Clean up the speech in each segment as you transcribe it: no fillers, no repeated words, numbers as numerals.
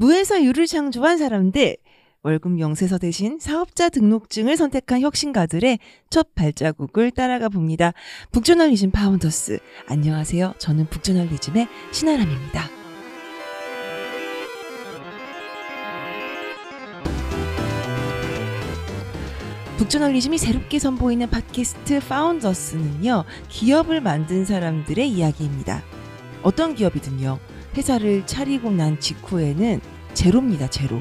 무에서 유를 창조한 사람들, 월급 영세서 대신 사업자 등록증을 선택한 혁신가들의 첫 발자국을 따라가 봅니다. 북저널리즘 파운더스, 안녕하세요. 저는 북저널리즘의 신아람입니다. 북저널리즘이 새롭게 선보이는 팟캐스트 파운더스는요, 기업을 만든 사람들의 이야기입니다. 어떤 기업이든요, 회사를 차리고 난 직후에는 제로입니다. 제로.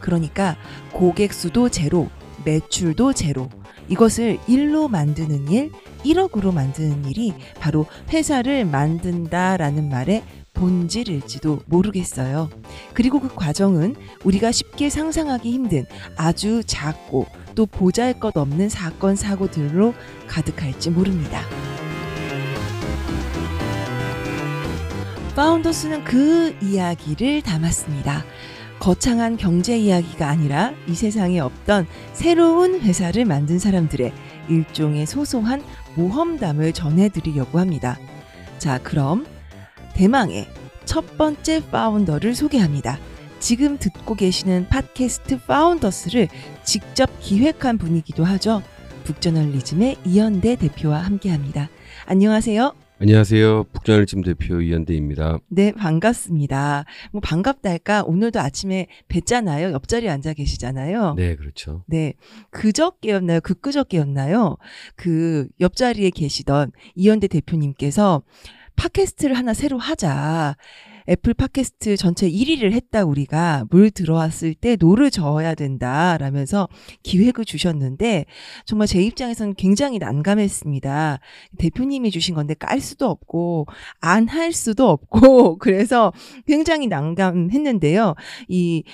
그러니까 고객 수도 제로, 매출도 제로. 이것을 1로 만드는 일, 1억으로 만드는 일이 바로 회사를 만든다라는 말의 본질일지도 모르겠어요. 그리고 그 과정은 우리가 쉽게 상상하기 힘든 아주 작고 또 보잘것없는 사건, 사고들로 가득할지 모릅니다. 파운더스는 그 이야기를 담았습니다. 거창한 경제 이야기가 아니라 이 세상에 없던 새로운 회사를 만든 사람들의 일종의 소소한 모험담을 전해드리려고 합니다. 자, 그럼 대망의 첫 번째 파운더를 소개합니다. 지금 듣고 계시는 팟캐스트 파운더스를 직접 기획한 분이기도 하죠. 북저널리즘의 이연대 대표와 함께합니다. 안녕하세요. 안녕하세요. 북저널리즘 대표 이연대입니다. 네, 반갑습니다. 뭐 반갑달까, 오늘도 아침에 뵀잖아요. 옆자리에 앉아 계시잖아요. 네, 그렇죠. 네, 그저께였나요? 그저께였나요? 그 옆자리에 계시던 이연대 대표님께서 팟캐스트를 하나 새로 하자. 애플 팟캐스트 전체 1위를 했다 우리가 물 들어왔을 때 노를 저어야 된다라면서 기획을 주셨는데 정말 제 입장에서는 굉장히 난감했습니다. 대표님이 주신 건데 깔 수도 없고 안 할 수도 없고 그래서 굉장히 난감했는데요. 이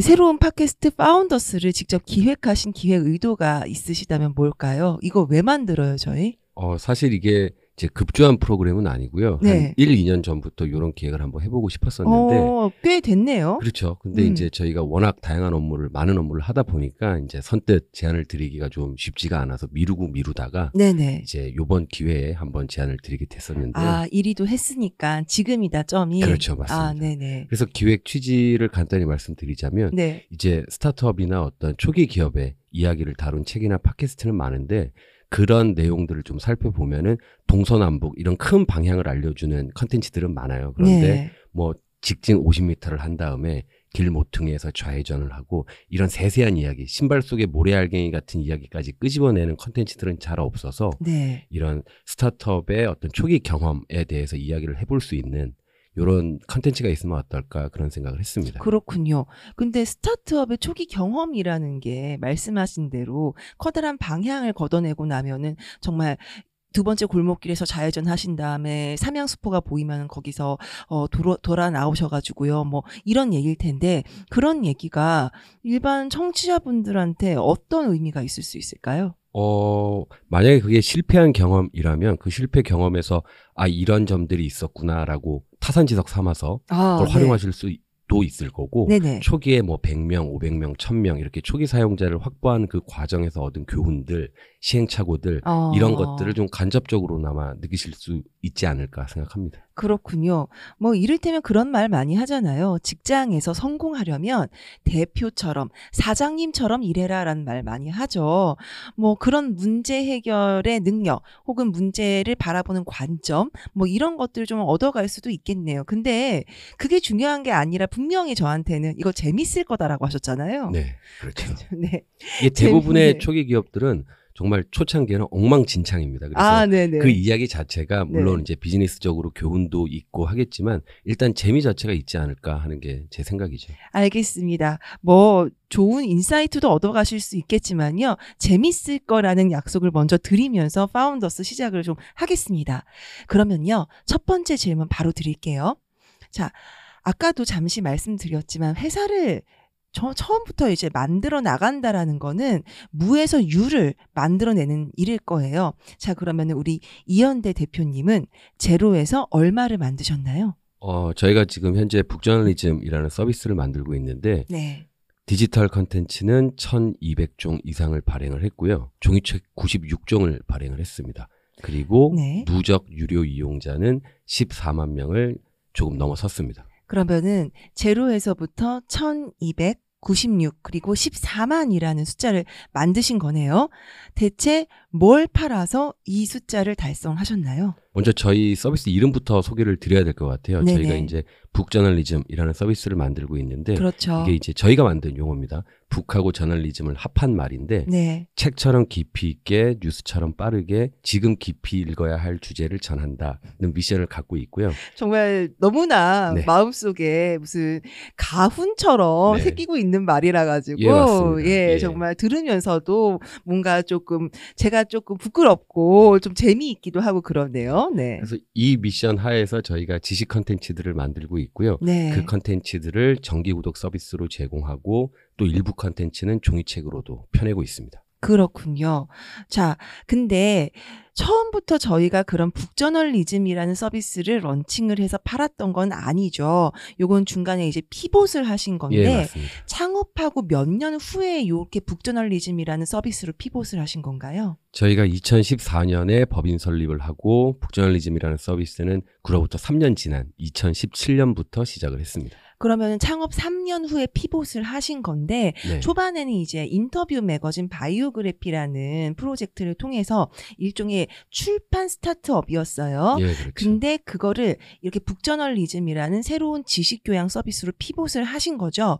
새로운 팟캐스트 파운더스를 직접 기획하신 기획 의도가 있으시다면 뭘까요? 이거 왜 만들어요, 저희? 사실 이게 제 급조한 프로그램은 아니고요. 네. 한 1, 2년 전부터 이런 기획을 한번 해보고 싶었었는데 꽤 됐네요. 그렇죠. 근데 이제 저희가 워낙 다양한 업무를 많은 업무를 하다 보니까 이제 선뜻 제안을 드리기가 좀 쉽지가 않아서 미루다가 네네. 이제 이번 기회에 한번 제안을 드리게 됐었는데 1위도 했으니까 지금이다 점이. 그렇죠, 맞습니다. 네네. 그래서 기획 취지를 간단히 말씀드리자면 네. 이제 스타트업이나 어떤 초기 기업의 이야기를 다룬 책이나 팟캐스트는 많은데. 그런 내용들을 좀 살펴보면은 동서남북 이런 큰 방향을 알려주는 컨텐츠들은 많아요. 그런데 네. 뭐 직진 50m를 한 다음에 길 모퉁이에서 좌회전을 하고 이런 세세한 이야기, 신발 속에 모래알갱이 같은 이야기까지 끄집어내는 컨텐츠들은 잘 없어서 네. 이런 스타트업의 어떤 초기 경험에 대해서 이야기를 해볼 수 있는 이런 컨텐츠가 있으면 어떨까 그런 생각을 했습니다. 그렇군요. 근데 스타트업의 초기 경험이라는 게 말씀하신 대로 커다란 방향을 걷어내고 나면은 정말 두 번째 골목길에서 좌회전 하신 다음에 삼양수포가 보이면 거기서 돌아 나오셔가지고요. 뭐 이런 얘기일 텐데 그런 얘기가 일반 청취자분들한테 어떤 의미가 있을 수 있을까요? 만약에 그게 실패한 경험이라면 그 실패 경험에서 이런 점들이 있었구나라고 타산지석 삼아서 그걸 네. 활용하실 수도 있을 거고 네네. 초기에 뭐 100명, 500명, 1000명 이렇게 초기 사용자를 확보한 그 과정에서 얻은 교훈들, 시행착오들 이런 것들을 좀 간접적으로나마 느끼실 수 있지 않을까 생각합니다. 그렇군요. 뭐 이를테면 그런 말 많이 하잖아요. 직장에서 성공하려면 대표처럼 사장님처럼 일해라라는 말 많이 하죠. 뭐 그런 문제 해결의 능력 혹은 문제를 바라보는 관점 뭐 이런 것들을 좀 얻어갈 수도 있겠네요. 근데 그게 중요한 게 아니라 분명히 저한테는 이거 재밌을 거다라고 하셨잖아요. 네, 그렇죠. 네. 이게 대부분의 초기 기업들은 정말 초창기에는 엉망진창입니다. 그래서 그 이야기 자체가 물론 네. 이제 비즈니스적으로 교훈도 있고 하겠지만 일단 재미 자체가 있지 않을까 하는 게 제 생각이죠. 알겠습니다. 뭐 좋은 인사이트도 얻어가실 수 있겠지만요. 재밌을 거라는 약속을 먼저 드리면서 파운더스 시작을 좀 하겠습니다. 그러면요. 첫 번째 질문 바로 드릴게요. 자, 아까도 잠시 말씀드렸지만 회사를 처음부터 이제 만들어 나간다라는 거는 무에서 유를 만들어내는 일일 거예요. 자, 그러면 우리 이연대 대표님은 제로에서 얼마를 만드셨나요? 저희가 지금 현재 북저널리즘이라는 서비스를 만들고 있는데 네. 디지털 컨텐츠는 1200종 이상을 발행을 했고요. 종이책 96종을 발행을 했습니다. 그리고 네. 누적 유료 이용자는 14만 명을 조금 넘어섰습니다. 그러면은 제로에서부터 1296 그리고 14만이라는 숫자를 만드신 거네요. 대체 뭘 팔아서 이 숫자를 달성하셨나요? 먼저 저희 서비스 이름부터 소개를 드려야 될 것 같아요. 네네. 저희가 이제 북저널리즘이라는 서비스를 만들고 있는데 그렇죠. 이게 이제 저희가 만든 용어입니다. 북하고 저널리즘을 합한 말인데 네. 책처럼 깊이 있게 뉴스처럼 빠르게 지금 깊이 읽어야 할 주제를 전한다는 미션을 갖고 있고요. 정말 너무나 네. 마음속에 무슨 가훈처럼 네. 새기고 있는 말이라 가지고 예, 맞습니다. 예, 예. 정말 들으면서도 뭔가 조금 제가 조금 부끄럽고 좀 재미있기도 하고 그러네요. 네. 그래서 이 미션 하에서 저희가 지식 컨텐츠들을 만들고 있고요. 네. 그 컨텐츠들을 정기 구독 서비스로 제공하고 또 일부 컨텐츠는 종이책으로도 펴내고 있습니다. 그렇군요. 자, 근데 처음부터 저희가 그런 북저널리즘이라는 서비스를 런칭을 해서 팔았던 건 아니죠. 요건 중간에 이제 피봇을 하신 건데 예, 맞습니다. 창업하고 몇 년 후에 요렇게 북저널리즘이라는 서비스로 피봇을 하신 건가요? 저희가 2014년에 법인 설립을 하고 북저널리즘이라는 서비스는 그로부터 3년 지난 2017년부터 시작을 했습니다. 그러면 창업 3년 후에 피봇을 하신 건데 네. 초반에는 이제 인터뷰 매거진 바이오그래피라는 프로젝트를 통해서 일종의 출판 스타트업이었어요. 예, 그렇죠. 근데 그거를 이렇게 북저널리즘이라는 새로운 지식교양 서비스로 피봇을 하신 거죠.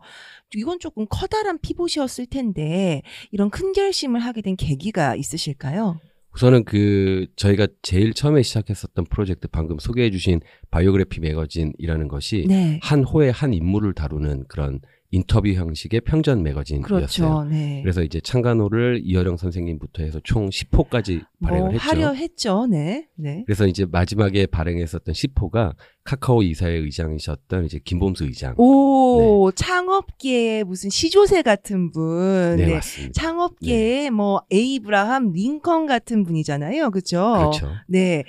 이건 조금 커다란 피봇이었을 텐데 이런 큰 결심을 하게 된 계기가 있으실까요? 우선은 저희가 제일 처음에 시작했었던 프로젝트 방금 소개해 주신 바이오그래피 매거진이라는 것이 네. 한 호의 한 인물을 다루는 그런 인터뷰 형식의 평전 매거진이었어요. 그렇죠. 네. 그래서 이제 창간호를 이어령 선생님부터 해서 총 10호까지 발행을 했죠. 화려했죠. 네. 네. 그래서 이제 마지막에 발행했었던 10호가 카카오 이사회 의장이셨던 이제 김범수 의장. 오, 네. 창업계의 무슨 시조세 같은 분. 네, 네. 맞습니다. 창업계의 네. 뭐 에이브라함 링컨 같은 분이잖아요. 그렇죠? 그렇죠. 네.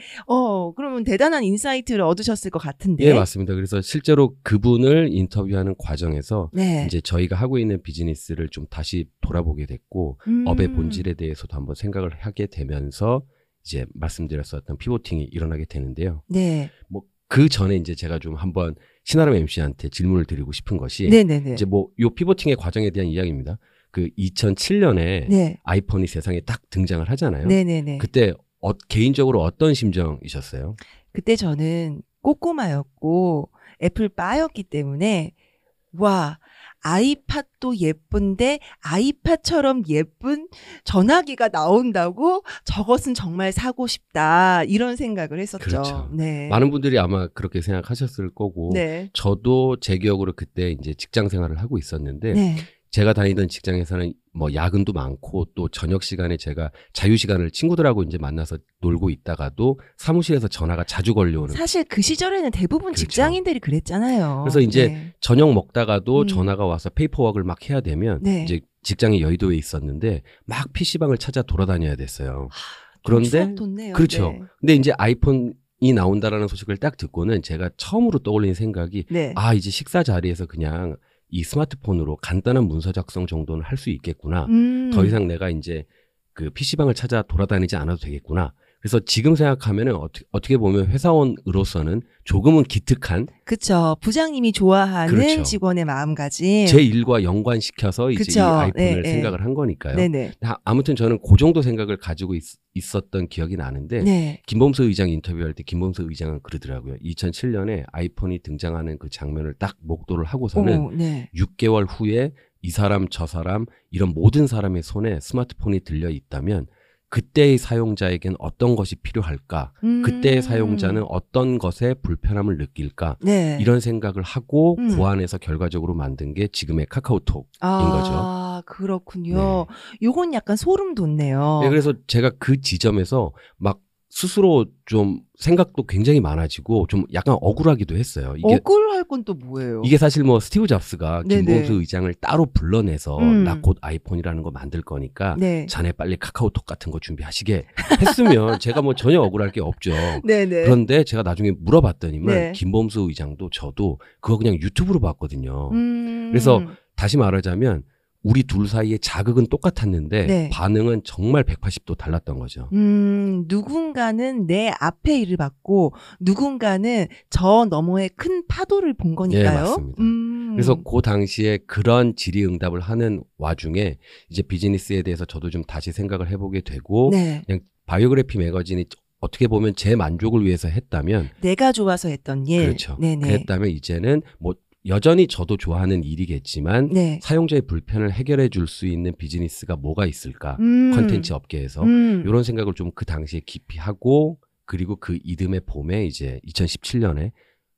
그러면 대단한 인사이트를 얻으셨을 것 같은데. 네, 맞습니다. 그래서 실제로 그분을 인터뷰하는 과정에서 네. 이제 저희가 하고 있는 비즈니스를 좀 다시 돌아보게 됐고 업의 본질에 대해서도 한번 생각을 하게 되면서 이제 말씀드렸었던 피보팅이 일어나게 되는데요. 네. 뭐 그 전에 이제 제가 좀 한번 신아람 MC한테 질문을 드리고 싶은 것이 네네네. 이제 뭐 요 피보팅의 과정에 대한 이야기입니다. 그 2007년에 네. 아이폰이 세상에 딱 등장을 하잖아요. 네네네. 그때 개인적으로 어떤 심정이셨어요? 그때 저는 꼬꼬마였고 애플바였기 때문에 와 아이팟도 예쁜데 아이팟처럼 예쁜 전화기가 나온다고 저것은 정말 사고 싶다 이런 생각을 했었죠. 그렇죠. 네. 많은 분들이 아마 그렇게 생각하셨을 거고 네. 저도 제 기억으로 그때 이제 직장 생활을 하고 있었는데 네. 제가 다니던 직장에서는 뭐 야근도 많고 또 저녁 시간에 제가 자유 시간을 친구들하고 이제 만나서 놀고 있다가도 사무실에서 전화가 자주 걸려오는 사실 그 시절에는 대부분 그렇죠. 직장인들이 그랬잖아요. 그래서 이제 네. 저녁 먹다가도 전화가 와서 페이퍼워크를 막 해야 되면 네. 이제 직장이 여의도에 있었는데 막 PC방을 찾아 돌아다녀야 됐어요. 하, 그런데 그렇죠. 네. 근데 이제 아이폰이 나온다라는 소식을 딱 듣고는 제가 처음으로 떠올린 생각이 네. 아 이제 식사 자리에서 그냥 이 스마트폰으로 간단한 문서 작성 정도는 할 수 있겠구나. 더 이상 내가 이제 그 PC방을 찾아 돌아다니지 않아도 되겠구나. 그래서 지금 생각하면은 어떻게 보면 회사원으로서는 조금은 기특한. 그쵸. 부장님이 좋아하는 그렇죠. 직원의 마음가짐. 제 일과 연관시켜서 그쵸. 이제 이 아이폰을 네, 생각을 네. 한 거니까요. 네, 네. 아무튼 저는 그 정도 생각을 가지고 있었던 기억이 나는데 네. 김범수 의장 인터뷰할 때 김범수 의장은 그러더라고요. 2007년에 아이폰이 등장하는 그 장면을 딱 목도를 하고서는 오, 네. 6개월 후에 이 사람 저 사람 이런 모든 사람의 손에 스마트폰이 들려 있다면 그때의 사용자에겐 어떤 것이 필요할까? 그때의 사용자는 어떤 것에 불편함을 느낄까? 네. 이런 생각을 하고 고안해서 결과적으로 만든 게 지금의 카카오톡인 거죠. 아, 그렇군요. 네. 요건 약간 소름 돋네요. 네, 그래서 제가 그 지점에서 막 스스로 좀 생각도 굉장히 많아지고 좀 약간 억울하기도 했어요. 이게 억울할 건 또 뭐예요? 이게 사실 뭐 스티브 잡스가 김범수 의장을 따로 불러내서 나 곧 아이폰이라는 거 만들 거니까 네. 자네 빨리 카카오톡 같은 거 준비하시게 했으면 제가 뭐 전혀 억울할 게 없죠. 네네. 그런데 제가 나중에 물어봤더니만 네. 김범수 의장도 저도 그거 그냥 유튜브로 봤거든요. 그래서 다시 말하자면 우리 둘 사이의 자극은 똑같았는데 네. 반응은 정말 180도 달랐던 거죠. 누군가는 내 앞에 일을 봤고 누군가는 저 너머의 큰 파도를 본 거니까요. 네, 맞습니다. 그래서 그 당시에 그런 질의응답을 하는 와중에 이제 비즈니스에 대해서 저도 좀 다시 생각을 해보게 되고 네. 그냥 바이오그래피 매거진이 어떻게 보면 제 만족을 위해서 했다면 내가 좋아서 했던 예. 그렇죠. 네네. 그랬다면 이제는 뭐 여전히 저도 좋아하는 일이겠지만 네. 사용자의 불편을 해결해 줄 수 있는 비즈니스가 뭐가 있을까 컨텐츠 업계에서 이런 생각을 좀 그 당시에 깊이 하고 그리고 그 이듬해 봄에 이제 2017년에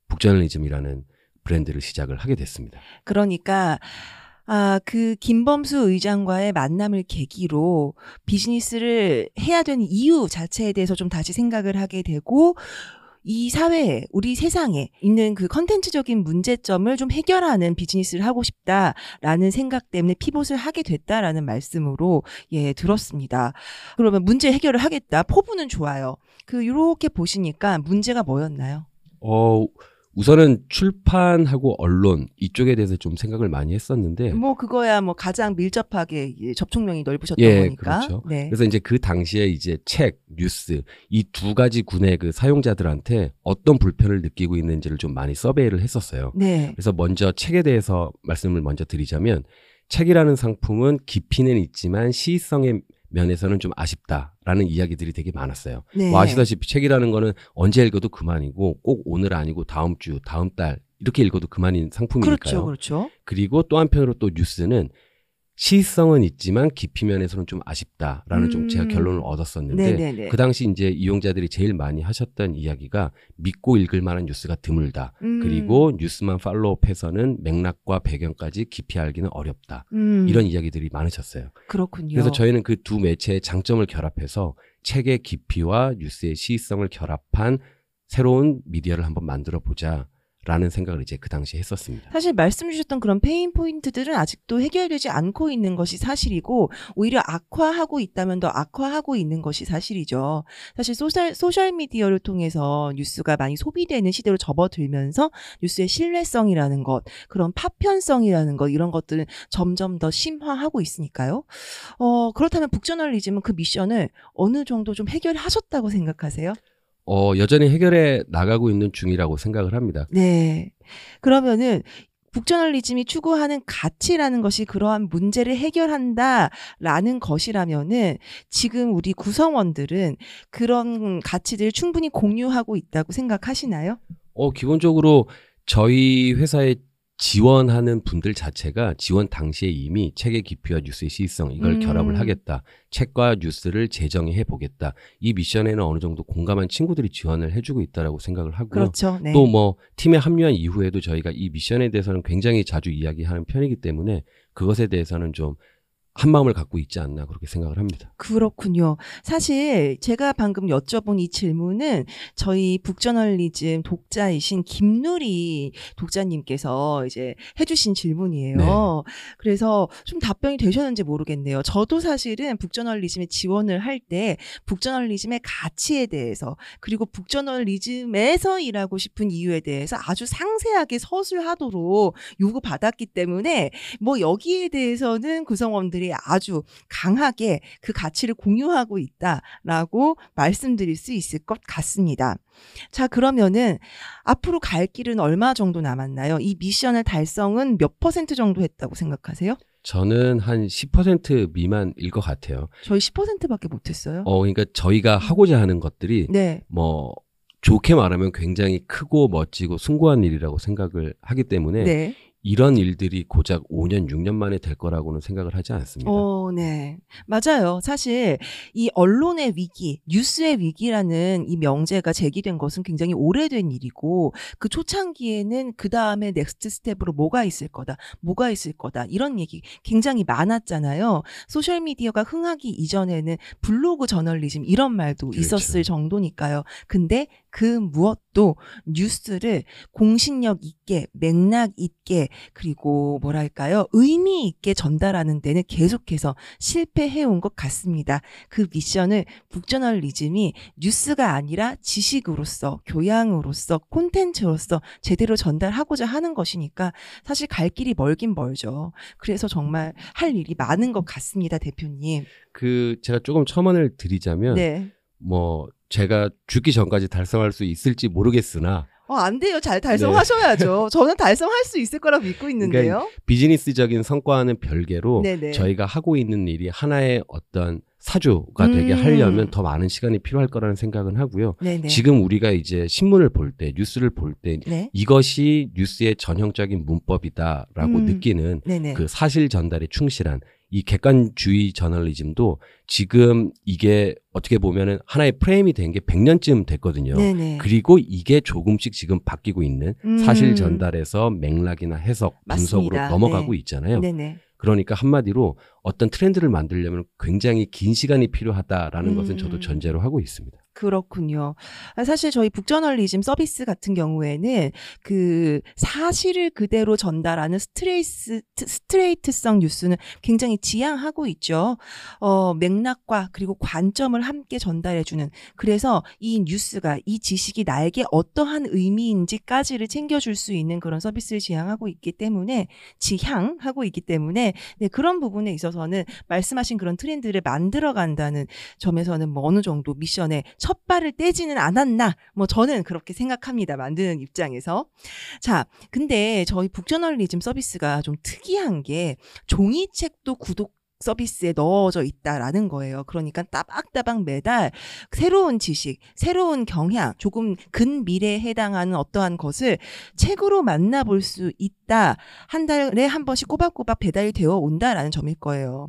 북저널리즘이라는 브랜드를 시작을 하게 됐습니다. 그러니까 그 김범수 의장과의 만남을 계기로 비즈니스를 해야 되는 이유 자체에 대해서 좀 다시 생각을 하게 되고 이 사회에 우리 세상에 있는 그 컨텐츠적인 문제점을 좀 해결하는 비즈니스를 하고 싶다라는 생각 때문에 피봇을 하게 됐다라는 말씀으로 예 들었습니다. 그러면 문제 해결을 하겠다. 포부는 좋아요. 그 요렇게 보시니까 문제가 뭐였나요? 우선은 출판하고 언론 이쪽에 대해서 좀 생각을 많이 했었는데 뭐 그거야 뭐 가장 밀접하게 접촉력이 넓으셨던 예, 거니까 그렇죠. 네. 그래서 이제 그 당시에 이제 책, 뉴스 이 두 가지 군의 그 사용자들한테 어떤 불편을 느끼고 있는지를 좀 많이 서베이를 했었어요. 네. 그래서 먼저 책에 대해서 말씀을 먼저 드리자면 책이라는 상품은 깊이는 있지만 시의성의 면에서는 좀 아쉽다라는 이야기들이 되게 많았어요. 네. 뭐 아시다시피 책이라는 거는 언제 읽어도 그만이고 꼭 오늘 아니고 다음 주, 다음 달 이렇게 읽어도 그만인 상품이니까요. 그렇죠, 그렇죠. 그리고 또 한편으로 또 뉴스는 시의성은 있지만 깊이 면에서는 좀 아쉽다라는 좀 제가 결론을 얻었었는데 네네네. 그 당시 이제 이용자들이 제일 많이 하셨던 이야기가 믿고 읽을 만한 뉴스가 드물다. 그리고 뉴스만 팔로우업해서는 맥락과 배경까지 깊이 알기는 어렵다. 이런 이야기들이 많으셨어요. 그렇군요. 그래서 저희는 그 두 매체의 장점을 결합해서 책의 깊이와 뉴스의 시의성을 결합한 새로운 미디어를 한번 만들어 보자. 라는 생각을 이제 그 당시에 했었습니다. 사실 말씀 주셨던 그런 페인 포인트들은 아직도 해결되지 않고 있는 것이 사실이고 오히려 악화하고 있다면 더 악화하고 있는 것이 사실이죠. 사실 소셜미디어를 통해서 뉴스가 많이 소비되는 시대로 접어들면서 뉴스의 신뢰성이라는 것, 그런 파편성이라는 것 이런 것들은 점점 더 심화하고 있으니까요. 그렇다면 북저널리즘은 그 미션을 어느 정도 좀 해결하셨다고 생각하세요? 여전히 해결해 나가고 있는 중이라고 생각을 합니다. 네. 그러면은 북저널리즘이 추구하는 가치라는 것이 그러한 문제를 해결한다라는 것이라면은 지금 우리 구성원들은 그런 가치들을 충분히 공유하고 있다고 생각하시나요? 기본적으로 저희 회사에 지원하는 분들 자체가 지원 당시에 이미 책의 깊이와 뉴스의 시의성 이걸 결합을 하겠다. 책과 뉴스를 재정해 보겠다. 이 미션에는 어느 정도 공감한 친구들이 지원을 해주고 있다라고 생각을 하고요. 그렇죠. 네. 또 뭐 팀에 합류한 이후에도 저희가 이 미션에 대해서는 굉장히 자주 이야기하는 편이기 때문에 그것에 대해서는 좀 한마음을 갖고 있지 않나 그렇게 생각을 합니다. 그렇군요. 사실 제가 방금 여쭤본 이 질문은 저희 북저널리즘 독자이신 김누리 독자님께서 이제 해주신 질문이에요. 네. 그래서 좀 답변이 되셨는지 모르겠네요. 저도 사실은 북저널리즘에 지원을 할 때 북저널리즘의 가치에 대해서 그리고 북저널리즘에서 일하고 싶은 이유에 대해서 아주 상세하게 서술하도록 요구받았기 때문에 뭐 여기에 대해서는 구성원들이 아주 강하게 그 가치를 공유하고 있다라고 말씀드릴 수 있을 것 같습니다. 자, 그러면은 앞으로 갈 길은 얼마 정도 남았나요? 이 미션의 달성은 몇 퍼센트 정도 했다고 생각하세요? 저는 한 10% 미만일 것 같아요. 저희 10%밖에 못했어요. 그러니까 저희가 하고자 하는 것들이 네. 뭐 좋게 말하면 굉장히 크고 멋지고 숭고한 일이라고 생각을 하기 때문에 네. 이런 일들이 고작 5년, 6년 만에 될 거라고는 생각을 하지 않습니다. 네. 맞아요. 사실 이 언론의 위기, 뉴스의 위기라는 이 명제가 제기된 것은 굉장히 오래된 일이고 그 초창기에는 그 다음에 넥스트 스텝으로 뭐가 있을 거다 이런 얘기 굉장히 많았잖아요. 소셜미디어가 흥하기 이전에는 블로그 저널리즘 이런 말도 그렇죠. 있었을 정도니까요. 근데 그 무엇도 뉴스를 공신력 있게 맥락 있게 그리고 뭐랄까요, 의미 있게 전달하는 데는 계속해서 실패해온 것 같습니다. 그 미션을 북저널리즘이 뉴스가 아니라 지식으로서, 교양으로서, 콘텐츠로서 제대로 전달하고자 하는 것이니까 사실 갈 길이 멀긴 멀죠. 그래서 정말 할 일이 많은 것 같습니다, 대표님. 그 제가 조금 첨언을 드리자면, 네. 뭐 제가 죽기 전까지 달성할 수 있을지 모르겠으나 안 돼요. 잘 달성하셔야죠. 네. 저는 달성할 수 있을 거라고 믿고 있는데요. 그러니까 비즈니스적인 성과와는 별개로 네네. 저희가 하고 있는 일이 하나의 어떤 사주가 되게 하려면 더 많은 시간이 필요할 거라는 생각은 하고요. 네네. 지금 우리가 이제 신문을 볼 때, 뉴스를 볼 때 네? 이것이 뉴스의 전형적인 문법이다라고 느끼는 네네. 그 사실 전달에 충실한 이 객관주의 저널리즘도 지금 이게 어떻게 보면은 하나의 프레임이 된 게 100년쯤 됐거든요. 네네. 그리고 이게 조금씩 지금 바뀌고 있는 사실 전달에서 맥락이나 해석, 분석으로 맞습니다. 넘어가고 네. 있잖아요. 네네. 그러니까 한마디로 어떤 트렌드를 만들려면 굉장히 긴 시간이 필요하다라는 것은 저도 전제로 하고 있습니다. 그렇군요. 사실 저희 북저널리즘 서비스 같은 경우에는 그 사실을 그대로 전달하는 스트레이트성 뉴스는 굉장히 지향하고 있죠. 맥락과 그리고 관점을 함께 전달해주는, 그래서 이 뉴스가, 이 지식이 나에게 어떠한 의미인지까지를 챙겨줄 수 있는 그런 서비스를 지향하고 있기 때문에 네, 그런 부분에 있어서는 말씀하신 그런 트렌드를 만들어간다는 점에서는 뭐 어느 정도 미션에 첫 발을 떼지는 않았나, 뭐 저는 그렇게 생각합니다. 만드는 입장에서. 자, 근데 저희 북저널리즘 서비스가 좀 특이한 게 종이책도 구독 서비스에 넣어져 있다라는 거예요. 그러니까 따박따박 매달 새로운 지식, 새로운 경향, 조금 근미래에 해당하는 어떠한 것을 책으로 만나볼 수 있다. 한 달에 한 번씩 꼬박꼬박 배달이 되어 온다라는 점일 거예요.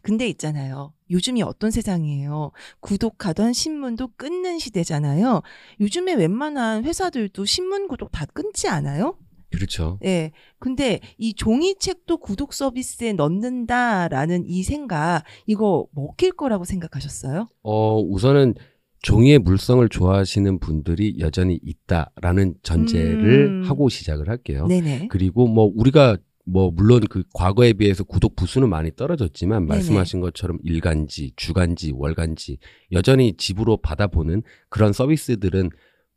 근데 있잖아요. 요즘이 어떤 세상이에요. 구독하던 신문도 끊는 시대잖아요. 요즘에 웬만한 회사들도 신문 구독 다 끊지 않아요? 그렇죠. 예. 근데 이 종이책도 구독 서비스에 넣는다라는 이 생각, 이거 먹힐 거라고 생각하셨어요? 우선은 종이의 물성을 좋아하시는 분들이 여전히 있다라는 전제를 하고 시작을 할게요. 네네. 그리고 뭐 우리가 물론 그 과거에 비해서 구독 부수는 많이 떨어졌지만 말씀하신 네네. 것처럼 일간지, 주간지, 월간지 여전히 집으로 받아보는 그런 서비스들은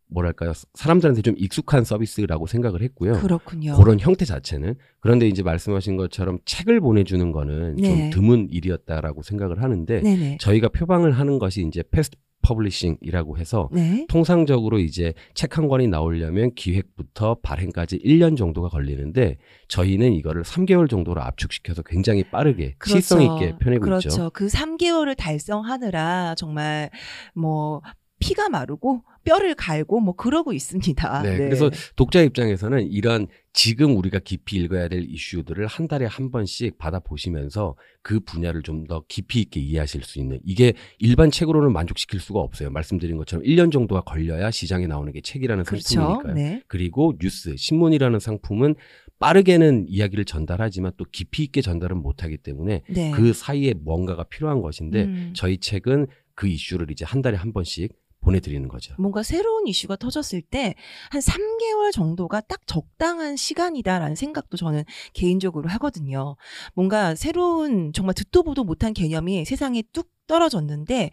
뭐랄까요, 사람들한테 좀 익숙한 서비스라고 생각을 했고요. 그렇군요. 그런 형태 자체는. 그런데 이제 말씀하신 것처럼 책을 보내주는 거는 네. 좀 드문 일이었다라고 생각을 하는데 네네. 저희가 표방을 하는 것이 이제 패스트 퍼블리싱이라고 해서 네. 통상적으로 이제 책 한 권이 나오려면 기획부터 발행까지 1년 정도가 걸리는데 저희는 이거를 3개월 정도로 압축시켜서 굉장히 빠르게 그렇죠. 시성 있게 펴내고 그렇죠. 있죠. 그 3개월을 달성하느라 정말 뭐 피가 마르고 뼈를 갈고 뭐 그러고 있습니다. 네, 네. 그래서 독자 입장에서는 이런 지금 우리가 깊이 읽어야 될 이슈들을 한 달에 한 번씩 받아보시면서 그 분야를 좀 더 깊이 있게 이해하실 수 있는, 이게 일반 책으로는 만족시킬 수가 없어요. 말씀드린 것처럼 1년 정도가 걸려야 시장에 나오는 게 책이라는 그렇죠? 상품이니까요. 네. 그리고 뉴스, 신문이라는 상품은 빠르게는 이야기를 전달하지만 또 깊이 있게 전달은 못하기 때문에 네. 그 사이에 뭔가가 필요한 것인데 저희 책은 그 이슈를 이제 한 달에 한 번씩 보내드리는 거죠. 뭔가 새로운 이슈가 터졌을 때 한 3개월 정도가 딱 적당한 시간이다라는 생각도 저는 개인적으로 하거든요. 뭔가 새로운 정말 듣도 보도 못한 개념이 세상에 뚝 떨어졌는데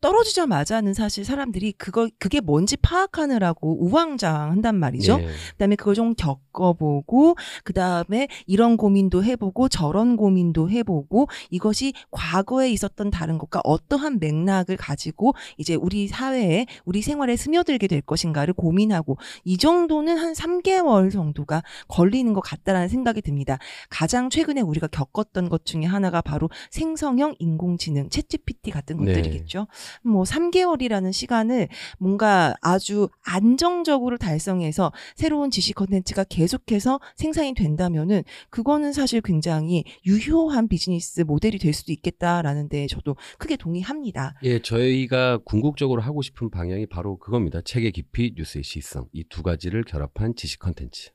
떨어지자마자는 사실 사람들이 그게 뭔지 파악하느라고 우왕좌왕한단 말이죠. 네. 그다음에 그걸 좀 겪어보고 그다음에 이런 고민도 해보고 저런 고민도 해보고 이것이 과거에 있었던 다른 것과 어떠한 맥락을 가지고 이제 우리 사회에, 우리 생활에 스며들게 될 것인가를 고민하고, 이 정도는 한 3개월 정도가 걸리는 것 같다라는 생각이 듭니다. 가장 최근에 우리가 겪었던 것 중에 하나가 바로 생성형 인공지능, 챗GPT 같은 것들이겠죠. 네. 뭐 3개월이라는 시간을 뭔가 아주 안정적으로 달성해서 새로운 지식 컨텐츠가 계속해서 생산이 된다면은 그거는 사실 굉장히 유효한 비즈니스 모델이 될 수도 있겠다라는 데 저도 크게 동의합니다. 예, 저희가 궁극적으로 하고 싶은 방향이 바로 그겁니다. 책의 깊이, 뉴스의 시성, 이 두 가지를 결합한 지식 컨텐츠.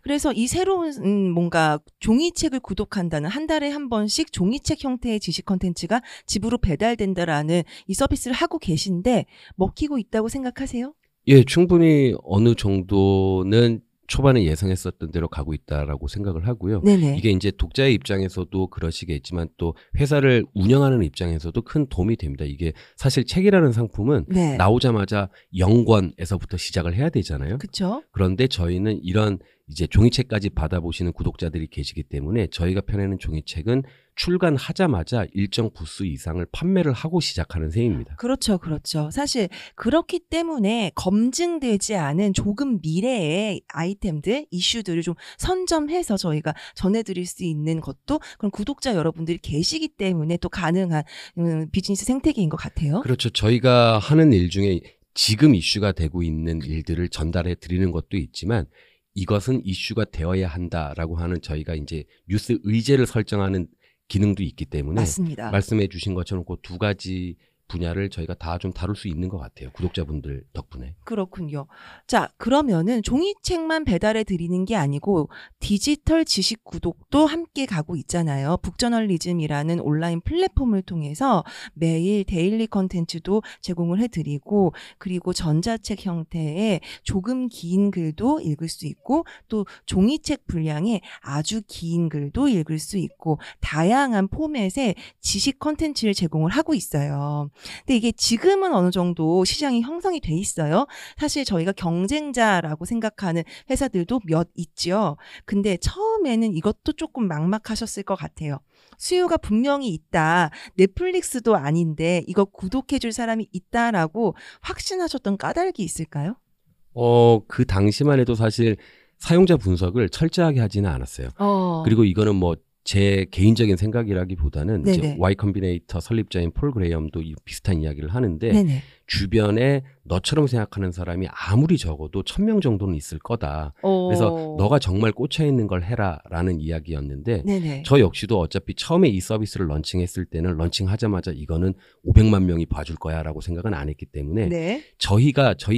그래서 이 새로운 뭔가 종이책을 구독한다는, 한 달에 한 번씩 종이책 형태의 지식 컨텐츠가 집으로 배달된다라는 이 서비스를 하고 계신데 먹히고 있다고 생각하세요? 예, 충분히 어느 정도는 초반에 예상했었던 대로 가고 있다라고 생각을 하고요. 네네. 이게 이제 독자의 입장에서도 그러시겠지만 또 회사를 운영하는 입장에서도 큰 도움이 됩니다. 이게 사실 책이라는 상품은 네. 나오자마자 영권에서부터 시작을 해야 되잖아요. 그쵸? 그런데 저희는 이런 이제 종이책까지 받아보시는 구독자들이 계시기 때문에 저희가 펴내는 종이책은 출간하자마자 일정 부수 이상을 판매를 하고 시작하는 셈입니다. 그렇죠. 그렇죠. 사실 그렇기 때문에 검증되지 않은 조금 미래의 아이템들, 이슈들을 좀 선점해서 저희가 전해드릴 수 있는 것도 그런 구독자 여러분들이 계시기 때문에 또 가능한 비즈니스 생태계인 것 같아요. 그렇죠. 저희가 하는 일 중에 지금 이슈가 되고 있는 일들을 전달해 드리는 것도 있지만 이것은 이슈가 되어야 한다라고 하는 저희가 이제 뉴스 의제를 설정하는 기능도 있기 때문에 맞습니다. 말씀해 주신 것처럼 그 두 가지 분야를 저희가 다 좀 다룰 수 있는 것 같아요. 구독자분들 덕분에. 그렇군요. 자, 그러면은 종이책만 배달해 드리는 게 아니고 디지털 지식 구독도 함께 가고 있잖아요. 북저널리즘이라는 온라인 플랫폼을 통해서 매일 데일리 컨텐츠도 제공을 해드리고 그리고 전자책 형태의 조금 긴 글도 읽을 수 있고 또 종이책 분량의 아주 긴 글도 읽을 수 있고 다양한 포맷의 지식 컨텐츠를 제공을 하고 있어요. 근데 이게 지금은 어느 정도 시장이 형성이 돼 있어요. 사실 저희가 경쟁자라고 생각하는 회사들도 몇 있지요. 근데 처음에는 이것도 조금 막막하셨을 것 같아요. 수요가 분명히 있다. 넷플릭스도 아닌데 이거 구독해줄 사람이 있다라고 확신하셨던 까닭이 있을까요? 그 당시만 해도 사실 사용자 분석을 철저하게 하지는 않았어요. 그리고 이거는 뭐 제 개인적인 생각이라기보다는 이제 Y컴비네이터 설립자인 폴 그레이엄도 비슷한 이야기를 하는데 네네. 주변에 너처럼 생각하는 사람이 아무리 적어도 1000명 정도는 있을 거다. 그래서 너가 정말 꽂혀있는 걸 해라라는 이야기였는데 네네. 저 역시도 어차피 처음에 이 서비스를 런칭했을 때는 런칭하자마자 이거는 500만 명이 봐줄 거야 라고 생각은 안 했기 때문에 네. 저희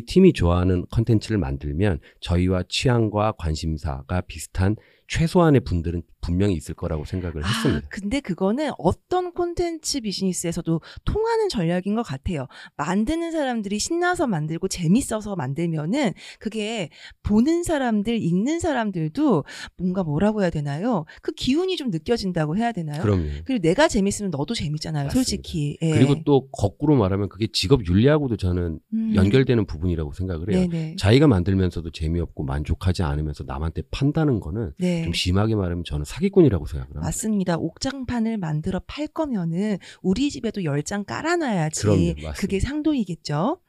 팀이 좋아하는 컨텐츠를 만들면 저희와 취향과 관심사가 비슷한 최소한의 분들은 분명히 있을 거라고 생각을 했습니다. 근데 그거는 어떤 콘텐츠 비즈니스에서도 통하는 전략인 것 같아요. 만드는 사람들이 신나서 만들고 재밌어서 만들면은 그게 보는 사람들, 읽는 사람들도 뭔가 뭐라고 해야 되나요? 그 기운이 좀 느껴진다고 해야 되나요? 그럼요. 그리고 내가 재밌으면 너도 재밌잖아요. 맞습니다. 솔직히. 예. 그리고 또 거꾸로 말하면 그게 직업 윤리하고도 저는 연결되는 부분이라고 생각을 해요. 네네. 자기가 만들면서도 재미없고 만족하지 않으면서 남한테 판다는 거는 네. 좀 심하게 말하면 저는 사기꾼이라고 생각을 합니다. 맞습니다. 옥장판을 만들어 팔 거면은 우리 집에도 10장 깔아놔야지. 그럼요, 그게 상도이겠죠.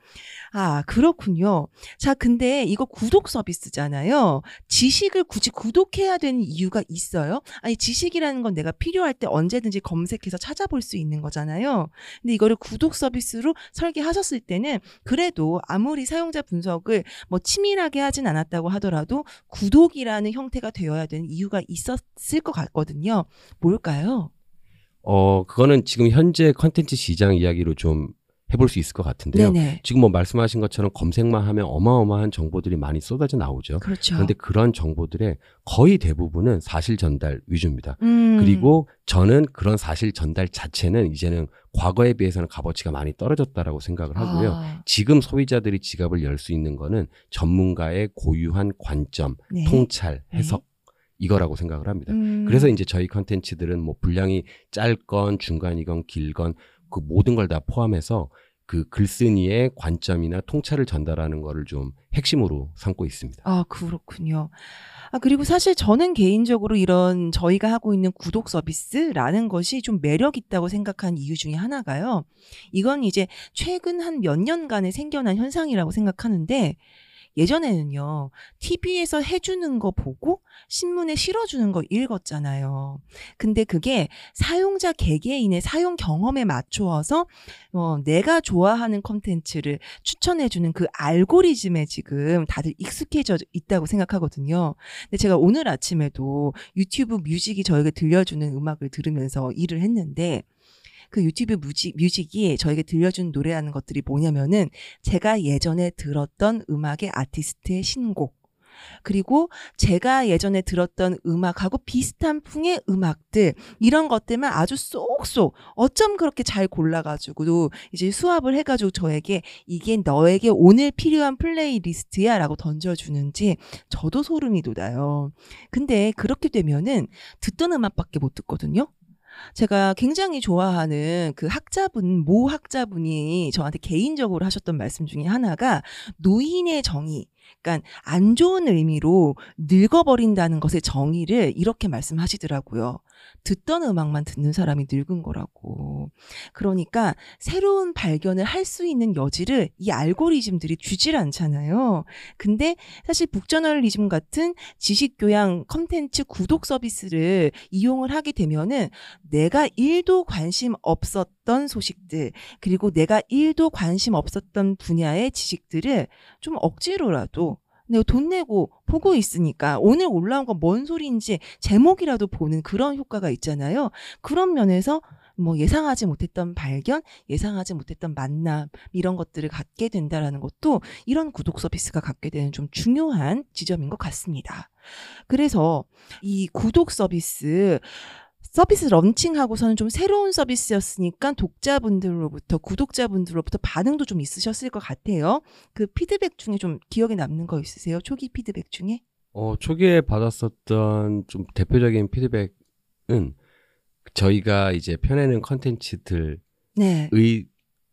아, 그렇군요. 자, 근데 이거 구독 서비스잖아요. 지식을 굳이 구독해야 되는 이유가 있어요? 아니, 지식이라는 건 내가 필요할 때 언제든지 검색해서 찾아볼 수 있는 거잖아요. 근데 이거를 구독 서비스로 설계하셨을 때는 그래도 아무리 사용자 분석을 뭐 치밀하게 하진 않았다고 하더라도 구독이라는 형태가 되어야 되는 이유가 있었을 것 같거든요. 뭘까요? 그거는 지금 현재 컨텐츠 시장 이야기로 좀 해볼 수 있을 것 같은데요. 네네. 지금 뭐 말씀하신 것처럼 검색만 하면 어마어마한 정보들이 많이 쏟아져 나오죠. 그렇죠. 그런데 그런 정보들의 거의 대부분은 사실 전달 위주입니다. 그리고 저는 그런 사실 전달 자체는 이제는 과거에 비해서는 값어치가 많이 떨어졌다라고 생각을 하고요. 지금 소비자들이 지갑을 열 수 있는 거는 전문가의 고유한 관점, 네. 통찰, 해석. 네. 이거라고 생각을 합니다. 그래서 이제 저희 컨텐츠들은 뭐 분량이 짧건 중간이건 길건 그 모든 걸 다 포함해서 그 글쓴이의 관점이나 통찰을 전달하는 거를 좀 핵심으로 삼고 있습니다. 아, 그렇군요. 아, 그리고 사실 저는 개인적으로 이런 저희가 하고 있는 구독 서비스라는 것이 좀 매력 있다고 생각한 이유 중에 하나가요. 이건 이제 최근 한 몇 년간에 생겨난 현상이라고 생각하는데 예전에는요. TV에서 해주는 거 보고 신문에 실어주는 거 읽었잖아요. 근데 그게 사용자 개개인의 사용 경험에 맞추어서 내가 좋아하는 컨텐츠를 추천해주는 그 알고리즘에 지금 다들 익숙해져 있다고 생각하거든요. 근데 제가 오늘 아침에도 유튜브 뮤직이 저에게 들려주는 음악을 들으면서 일을 했는데 그 유튜브 뮤직이 저에게 들려준 노래라는 것들이 뭐냐면은 제가 예전에 들었던 음악의 아티스트의 신곡 그리고 제가 예전에 들었던 음악하고 비슷한 풍의 음악들, 이런 것들만 아주 쏙쏙 어쩜 그렇게 잘 골라가지고도 이제 수합을 해가지고 저에게 이게 너에게 오늘 필요한 플레이리스트야 라고 던져주는지 저도 소름이 돋아요. 근데 그렇게 되면은 듣던 음악밖에 못 듣거든요. 제가 굉장히 좋아하는 그 학자분, 모 학자분이 저한테 개인적으로 하셨던 말씀 중에 하나가 노인의 정의, 그러니까 안 좋은 의미로 늙어버린다는 것의 정의를 이렇게 말씀하시더라고요. 듣던 음악만 듣는 사람이 늙은 거라고. 그러니까 새로운 발견을 할 수 있는 여지를 이 알고리즘들이 주질 않잖아요. 근데 사실 북저널리즘 같은 지식교양 컨텐츠 구독 서비스를 이용을 하게 되면은 내가 1도 관심 없었던 소식들, 그리고 내가 1도 관심 없었던 분야의 지식들을 좀 억지로라도 내가 돈 내고 보고 있으니까 오늘 올라온 건 뭔 소리인지 제목이라도 보는 그런 효과가 있잖아요. 그런 면에서 뭐 예상하지 못했던 발견, 예상하지 못했던 만남, 이런 것들을 갖게 된다라는 것도 이런 구독 서비스가 갖게 되는 좀 중요한 지점인 것 같습니다. 그래서 이 구독 서비스 런칭하고서는 좀 새로운 서비스였으니까 구독자분들로부터 반응도 좀 있으셨을 것 같아요. 그 피드백 중에 좀 기억에 남는 거 있으세요? 초기 피드백 중에? 초기에 받았었던 좀 대표적인 피드백은 저희가 이제 펴내는 컨텐츠들의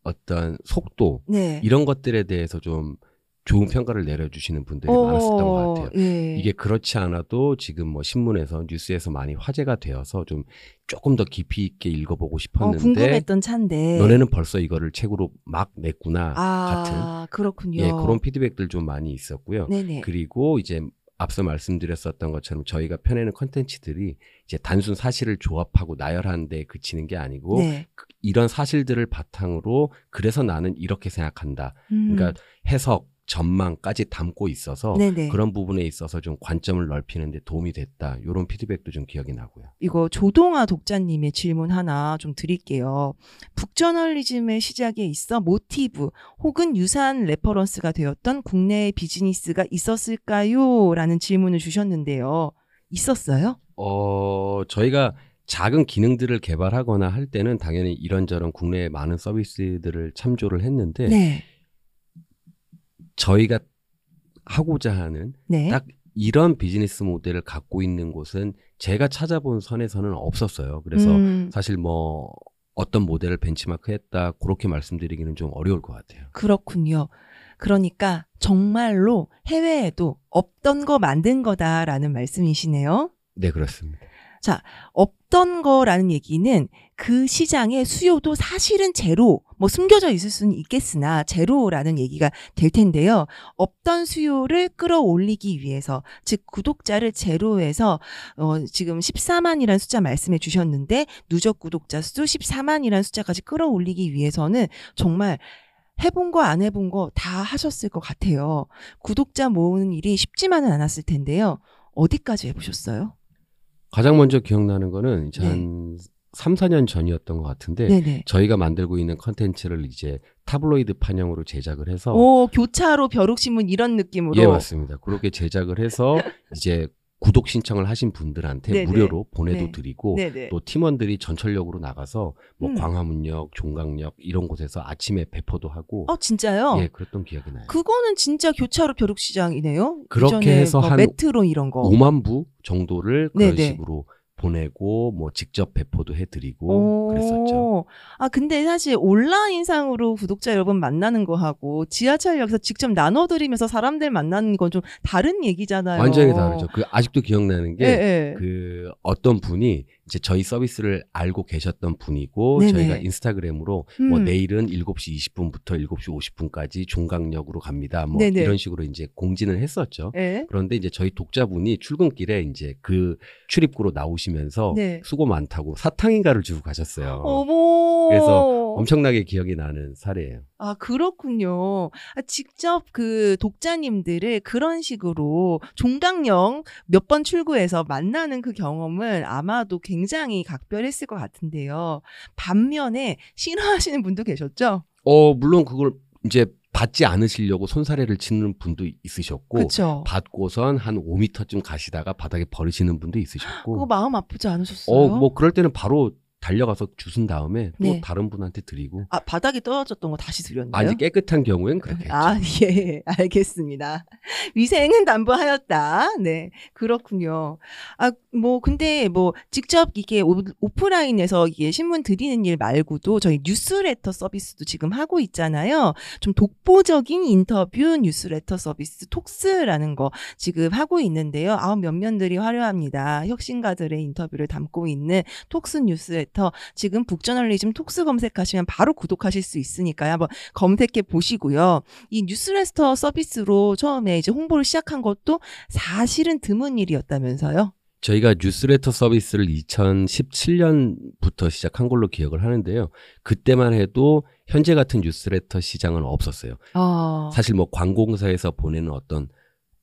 어떤 속도, 이런 것들에 대해서 좀 좋은 평가를 내려주시는 분들이 많았었던 것 같아요. 예. 이게 그렇지 않아도 지금 뭐 신문에서, 뉴스에서 많이 화제가 되어서 좀 조금 더 깊이 있게 읽어보고 싶었는데 궁금했던 찬데 너네는 벌써 이거를 책으로 막 냈구나 같은. 그렇군요. 예, 그런 피드백들 좀 많이 있었고요. 네네. 그리고 이제 앞서 말씀드렸었던 것처럼 저희가 펴내는 컨텐츠들이 이제 단순 사실을 조합하고 나열하는 데 그치는 게 아니고 이런 사실들을 바탕으로 그래서 나는 이렇게 생각한다. 그러니까 해석, 전망까지 담고 있어서 그런 부분에 있어서 좀 관점을 넓히는 데 도움이 됐다. 이런 피드백도 좀 기억이 나고요. 이거 조동아 독자님의 질문 하나 좀 드릴게요. 북저널리즘의 시작에 있어 모티브 혹은 유사한 레퍼런스가 되었던 국내의 비즈니스가 있었을까요? 라는 질문을 주셨는데요. 있었어요? 저희가 작은 기능들을 개발하거나 할 때는 당연히 이런저런 국내의 많은 서비스들을 참조를 했는데 저희가 하고자 하는 딱 이런 비즈니스 모델을 갖고 있는 곳은 제가 찾아본 선에서는 없었어요. 그래서 사실 뭐 어떤 모델을 벤치마크했다 그렇게 말씀드리기는 좀 어려울 것 같아요. 그렇군요. 그러니까 정말로 해외에도 없던 거 만든 거다라는 말씀이시네요. 네, 그렇습니다. 자, 없던 거라는 얘기는 그 시장의 수요도 사실은 제로, 뭐 숨겨져 있을 수는 있겠으나 제로라는 얘기가 될 텐데요. 없던 수요를 끌어올리기 위해서, 즉 구독자를 제로에서 지금 14만이라는 숫자 말씀해 주셨는데 누적 구독자 수 14만이라는 숫자까지 끌어올리기 위해서는 정말 해본 거 안 해본 거 다 하셨을 것 같아요. 구독자 모으는 일이 쉽지만은 않았을 텐데요. 어디까지 해보셨어요? 가장 먼저 기억나는 거는 이제 한 3, 4년 전이었던 것 같은데 저희가 만들고 있는 컨텐츠를 이제 타블로이드 판형으로 제작을 해서 교차로 벼룩신문 이런 느낌으로. 예, 맞습니다. 그렇게 제작을 해서 이제 구독 신청을 하신 분들한테 무료로 보내도 드리고 또 팀원들이 전철역으로 나가서 뭐 광화문역, 종강역 이런 곳에서 아침에 배포도 하고. 진짜요? 예, 그랬던 기억이 나요. 그거는 진짜 교차로 벼룩시장이네요. 그렇게 해서 뭐 한 메트로 이런 거 5만 부 정도를 그런 식으로 보내고 뭐 직접 배포도 해드리고 그랬었죠. 근데 사실 온라인상으로 구독자 여러분 만나는 거하고 지하철역에서 직접 나눠드리면서 사람들 만나는 건 좀 다른 얘기잖아요. 완전히 다르죠. 그 아직도 기억나는 게 그 어떤 분이 이제 저희 서비스를 알고 계셨던 분이고 저희가 인스타그램으로 뭐 내일은 7시 20분부터 7시 50분까지 종강역으로 갑니다. 뭐 이런 식으로 이제 공지를 했었죠. 그런데 이제 저희 독자분이 출근길에 이제 그 출입구로 나오신 면서 수고 많다고 사탕인가를 주고 가셨어요. 어머. 그래서 엄청나게 기억이 나는 사례예요. 그렇군요. 직접 그 독자님들을 그런 식으로 종강역 몇 번 출구에서 만나는 그 경험은 아마도 굉장히 각별했을 것 같은데요. 반면에 싫어하시는 분도 계셨죠? 물론 그걸 이제 받지 않으시려고 손사래를 치는 분도 있으셨고, 그쵸? 받고선 한 5m쯤 가시다가 바닥에 버리시는 분도 있으셨고. 그거 마음 아프지 않으셨어요? 뭐 그럴 때는 바로 달려가서 주신 다음에 또 네. 다른 분한테 드리고. 아, 바닥에 떨어졌던 거 다시 드렸나요? 아니, 깨끗한 경우엔 그렇게 했죠. 아, 예, 알겠습니다. 위생은 담보하였다. 네, 그렇군요. 아, 뭐 근데 뭐 직접 이게 오프라인에서 이게 신문 드리는 일 말고도 저희 뉴스레터 서비스도 지금 하고 있잖아요. 좀 독보적인 인터뷰 뉴스레터 서비스 톡스라는 거 지금 하고 있는데요. 아, 면면들이 화려합니다. 혁신가들의 인터뷰를 담고 있는 톡스 뉴스레터. 지금 북저널리즘 톡스 검색하시면 바로 구독하실 수 있으니까요. 한번 검색해 보시고요. 이 뉴스레터 서비스로 처음에 이제 홍보를 시작한 것도 사실은 드문 일이었다면서요? 저희가 뉴스레터 서비스를 2017년부터 시작한 걸로 기억을 하는데요. 그때만 해도 현재 같은 뉴스레터 시장은 없었어요. 사실 뭐 광고공사에서 보내는 어떤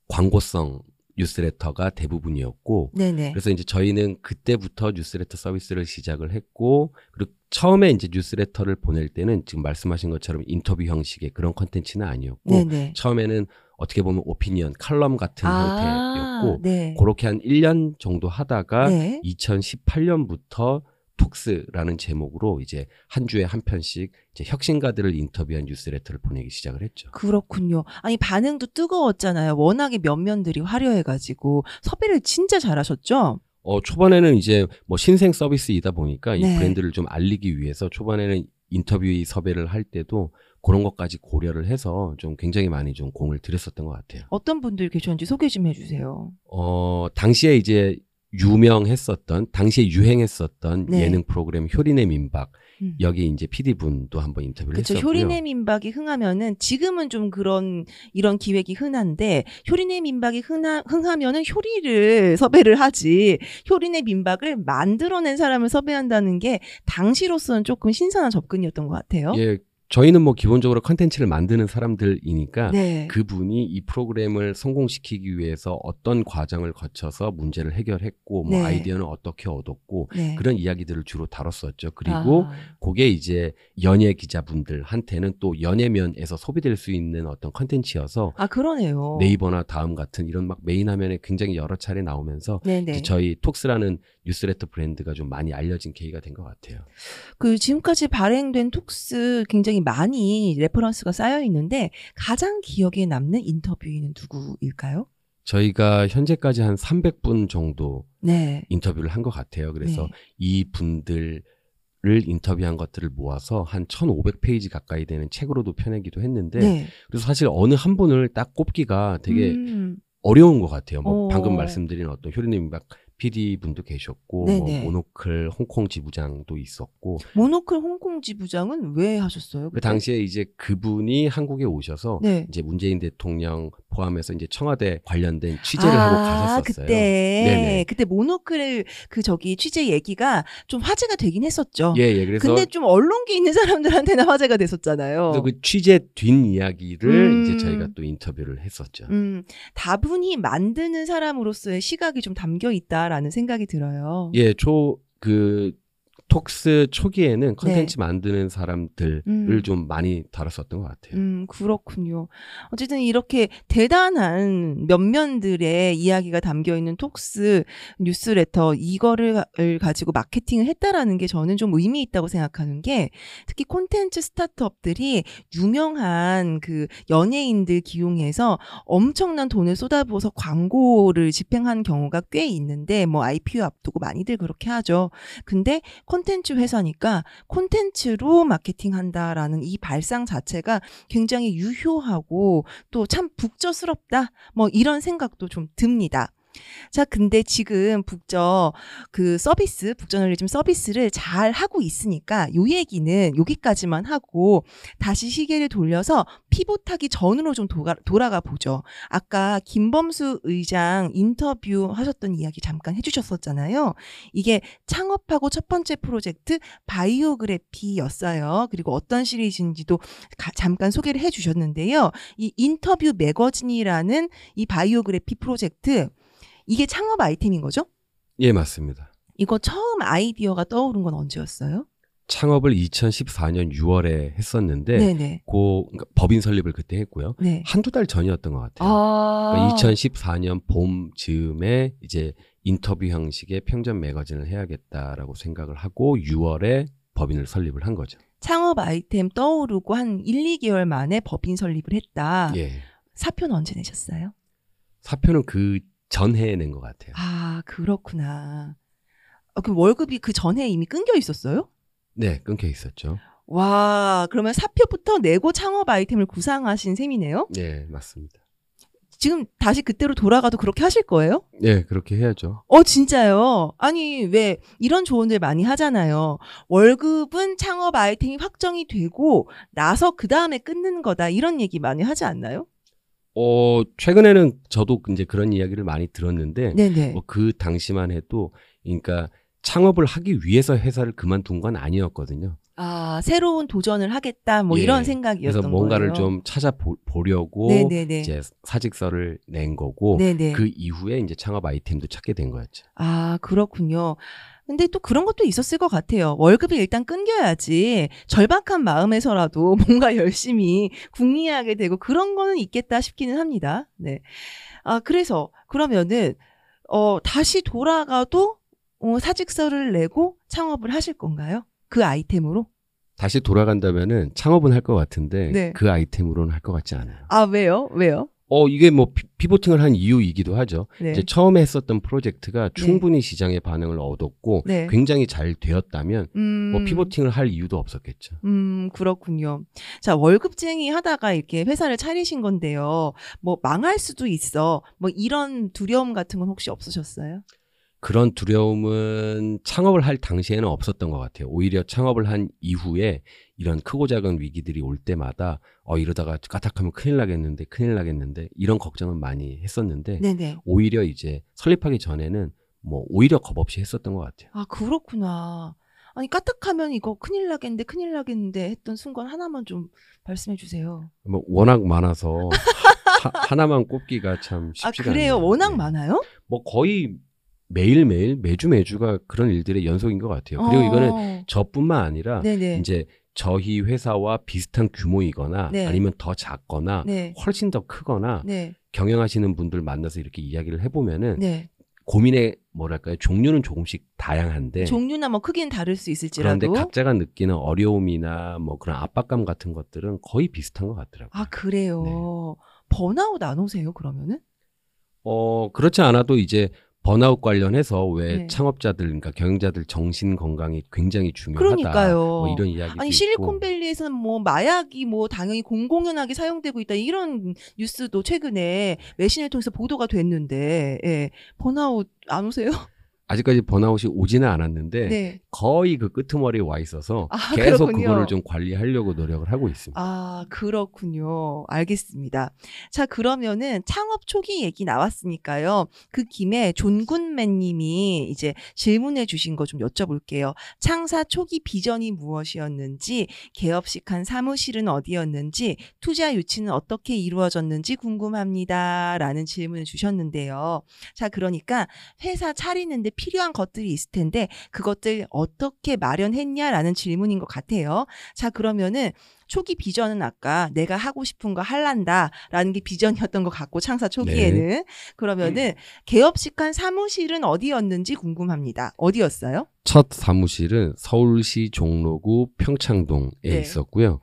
광고성 뉴스레터가 대부분이었고, 네네. 그래서 이제 저희는 그때부터 뉴스레터 서비스를 시작을 했고, 그리고 처음에 이제 뉴스레터를 보낼 때는 지금 말씀하신 것처럼 인터뷰 형식의 그런 컨텐츠는 아니었고, 네네. 처음에는 어떻게 보면 오피니언, 칼럼 같은 형태였고, 네. 그렇게 한 1년 정도 하다가 네. 2018년부터 톡스라는 제목으로 이제 한 주에 한 편씩 이제 혁신가들을 인터뷰한 뉴스레터를 보내기 시작을 했죠. 그렇군요. 아니, 반응도 뜨거웠잖아요. 워낙에 면면들이 화려해가지고 섭외를 진짜 잘하셨죠? 초반에는 이제 뭐 신생 서비스이다 보니까 이 네. 브랜드를 좀 알리기 위해서 초반에는 인터뷰 섭외를 할 때도 그런 것까지 고려를 해서 좀 굉장히 많이 좀 공을 들였었던 것 같아요. 어떤 분들 계셨는지 소개 좀 해주세요. 당시에 이제 유명했었던, 당시에 유행했었던 네. 예능 프로그램 효리네 민박, 여기 이제 PD분도 한번 인터뷰를 그쵸, 했었고요. 효리네 민박이 흥하면은, 지금은 좀 그런 이런 기획이 흔한데, 효리네 민박이 흥하면은 효리를 섭외를 하지, 효리네 민박을 만들어낸 사람을 섭외한다는 게 당시로서는 조금 신선한 접근이었던 것 같아요. 예. 저희는 뭐 기본적으로 컨텐츠를 만드는 사람들이니까 네. 그분이 이 프로그램을 성공시키기 위해서 어떤 과정을 거쳐서 문제를 해결했고 뭐 네. 아이디어는 어떻게 얻었고 네. 그런 이야기들을 주로 다뤘었죠. 그리고 그게 이제 연예 기자분들한테는 또 연예면에서 소비될 수 있는 어떤 컨텐츠여서 아, 그러네요. 네이버나 다음 같은 이런 막 메인 화면에 굉장히 여러 차례 나오면서 네네. 저희 톡스라는 뉴스레터 브랜드가 좀 많이 알려진 계기가 된 것 같아요. 그 지금까지 발행된 톡스 굉장히 많이 레퍼런스가 쌓여 있는데 가장 기억에 남는 인터뷰인은 누구일까요? 저희가 현재까지 한 300분 정도 네. 인터뷰를 한 것 같아요. 그래서 네. 이 분들을 인터뷰한 것들을 모아서 한 1500페이지 가까이 되는 책으로도 펴내기도 했는데 네. 그래서 사실 어느 한 분을 딱 꼽기가 되게 어려운 것 같아요. 뭐 방금 말씀드린 어떤 효리님 막 PD분도 계셨고 뭐 모노클 홍콩 지부장도 있었고. 모노클 홍콩 지부장은 왜 하셨어요? 그때? 그 당시에 이제 그분이 한국에 오셔서 네. 이제 문재인 대통령 포함해서 이제 청와대 관련된 취재를 하고 가셨었어요. 그때 네네. 그때 모노클 그 저기 취재 얘기가 좀 화제가 되긴 했었죠. 예. 그래서 근데 좀 언론계 있는 사람들한테는 화제가 됐었잖아요. 그래서 그 취재 뒷이야기를 이제 저희가 또 인터뷰를 했었죠. 다분히 만드는 사람으로서의 시각이 좀 담겨 있다라는 생각이 들어요. 예, 톡스 초기에는 컨텐츠 네. 만드는 사람들을 좀 많이 다뤘었던 것 같아요. 그렇군요. 어쨌든 이렇게 대단한 면면들의 이야기가 담겨있는 톡스 뉴스레터, 이거를 가지고 마케팅을 했다라는 게 저는 좀 의미 있다고 생각하는 게, 특히 콘텐츠 스타트업들이 유명한 그 연예인들 기용해서 엄청난 돈을 쏟아부어서 광고를 집행한 경우가 꽤 있는데, 뭐 IPO 앞두고 많이들 그렇게 하죠. 근데 콘텐츠 회사니까 콘텐츠로 마케팅한다라는 이 발상 자체가 굉장히 유효하고 또 참 북저스럽다, 뭐 이런 생각도 좀 듭니다. 자, 근데 지금 북저널리즘 서비스를 잘 하고 있으니까 요 얘기는 여기까지만 하고 다시 시계를 돌려서 피봇하기 전으로 좀 돌아가 보죠. 아까 김범수 의장 인터뷰 하셨던 이야기 잠깐 해주셨었잖아요. 이게 창업하고 첫 번째 프로젝트 바이오그래피였어요. 그리고 어떤 시리즈인지도 잠깐 소개를 해주셨는데요. 이 인터뷰 매거진이라는 이 바이오그래피 프로젝트, 이게 창업 아이템인 거죠? 예, 맞습니다. 이거 처음 아이디어가 떠오른 건 언제였어요? 창업을 2014년 6월에 했었는데 네네. 그러니까 법인 설립을 그때 했고요. 네. 한두 달 전이었던 것 같아요. 그러니까 2014년 봄 즈음에 이제 인터뷰 형식의 평전 매거진을 해야겠다라고 생각을 하고 6월에 법인을 설립을 한 거죠. 창업 아이템 떠오르고 한 1, 2개월 만에 법인 설립을 했다. 예. 사표는 언제 내셨어요? 사표는 그 전해에 낸 것 같아요. 아, 그렇구나. 그럼 월급이 그 전에 이미 끊겨 있었어요? 네, 끊겨 있었죠. 와, 그러면 사표부터 내고 창업 아이템을 구상하신 셈이네요? 네, 맞습니다. 지금 다시 그때로 돌아가도 그렇게 하실 거예요? 네, 그렇게 해야죠. 진짜요? 아니, 왜 이런 조언들 많이 하잖아요. 월급은 창업 아이템이 확정이 되고 나서 그 다음에 끊는 거다, 이런 얘기 많이 하지 않나요? 최근에는 저도 이제 그런 이야기를 많이 들었는데 그 당시만 해도 그러니까 창업을 하기 위해서 회사를 그만둔 건 아니었거든요. 아, 새로운 도전을 하겠다, 뭐 예, 이런 생각이었던 거예요. 그래서 뭔가를 거예요. 좀 찾아보려고 네네네. 이제 사직서를 낸 거고 네네. 그 이후에 이제 창업 아이템도 찾게 된 거였죠. 아, 그렇군요. 근데 또 그런 것도 있었을 것 같아요. 월급이 일단 끊겨야지 절박한 마음에서라도 뭔가 열심히 궁리하게 되고 그런 거는 있겠다 싶기는 합니다. 네. 아, 그래서 그러면은 다시 돌아가도 사직서를 내고 창업을 하실 건가요? 그 아이템으로? 다시 돌아간다면은 창업은 할 것 같은데 네. 그 아이템으로는 할 것 같지 않아요. 아, 왜요? 왜요? 이게 뭐 피보팅을 한 이유이기도 하죠. 네. 이제 처음에 했었던 프로젝트가 충분히 네. 시장의 반응을 얻었고 네. 굉장히 잘 되었다면 뭐 피보팅을 할 이유도 없었겠죠. 그렇군요. 자, 월급쟁이 하다가 이렇게 회사를 차리신 건데요. 뭐 망할 수도 있어. 뭐 이런 두려움 같은 건 혹시 없으셨어요? 그런 두려움은 창업을 할 당시에는 없었던 것 같아요. 오히려 창업을 한 이후에 이런 크고 작은 위기들이 올 때마다 이러다가 까딱하면 큰일 나겠는데 이런 걱정은 많이 했었는데 네네. 오히려 이제 설립하기 전에는 뭐 오히려 겁 없이 했었던 것 같아요. 아, 그렇구나. 아니, 까딱하면 이거 큰일 나겠는데 했던 순간 하나만 좀 말씀해 주세요. 뭐 워낙 많아서 하나만 꼽기가 참 쉽지가 않아요. 아, 그래요? 않네요. 워낙 네. 많아요? 뭐 거의 매일매일 매주가 그런 일들의 연속인 것 같아요. 그리고 이거는 저뿐만 아니라 네네. 이제 저희 회사와 비슷한 규모이거나 네. 아니면 더 작거나 네. 훨씬 더 크거나 네. 경영하시는 분들 만나서 이렇게 이야기를 해보면은 네. 고민의 뭐랄까요, 종류는 조금씩 다양한데 종류나 뭐 크기는 다를 수 있을지라도 그런데 각자가 느끼는 어려움이나 뭐 그런 압박감 같은 것들은 거의 비슷한 것 같더라고요. 아, 그래요? 네. 번아웃 안 오세요, 그러면은? 그렇지 않아도 이제 번아웃 관련해서 왜 네. 창업자들, 그러니까 경영자들 정신 건강이 굉장히 중요하다. 그러니까요. 뭐 이런 이야기도 아니, 실리콘밸리에서는 뭐 마약이 뭐 당연히 공공연하게 사용되고 있다, 이런 뉴스도 최근에 외신을 통해서 보도가 됐는데 예. 번아웃 안 오세요? 아직까지 번아웃이 오지는 않았는데 네. 거의 그 끄트머리에 와 있어서 계속 그렇군요. 그거를 좀 관리하려고 노력을 하고 있습니다. 아, 그렇군요. 알겠습니다. 자, 그러면은 창업 초기 얘기 나왔으니까요. 그 김에 존군맨 님이 이제 질문해 주신 거 좀 여쭤볼게요. 창사 초기 비전이 무엇이었는지, 개업식한 사무실은 어디였는지, 투자 유치는 어떻게 이루어졌는지 궁금합니다. 라는 질문을 주셨는데요. 자, 그러니까 회사 차리는데 필요한 것들이 있을 텐데 그것들 어떻게 마련했냐라는 질문인 것 같아요. 자, 그러면은 초기 비전은 아까 내가 하고 싶은 거 할란다라는 게 비전이었던 것 같고 창사 초기에는 네. 그러면은 개업식한 사무실은 어디였는지 궁금합니다. 어디였어요? 첫 사무실은 서울시 종로구 평창동에 네. 있었고요.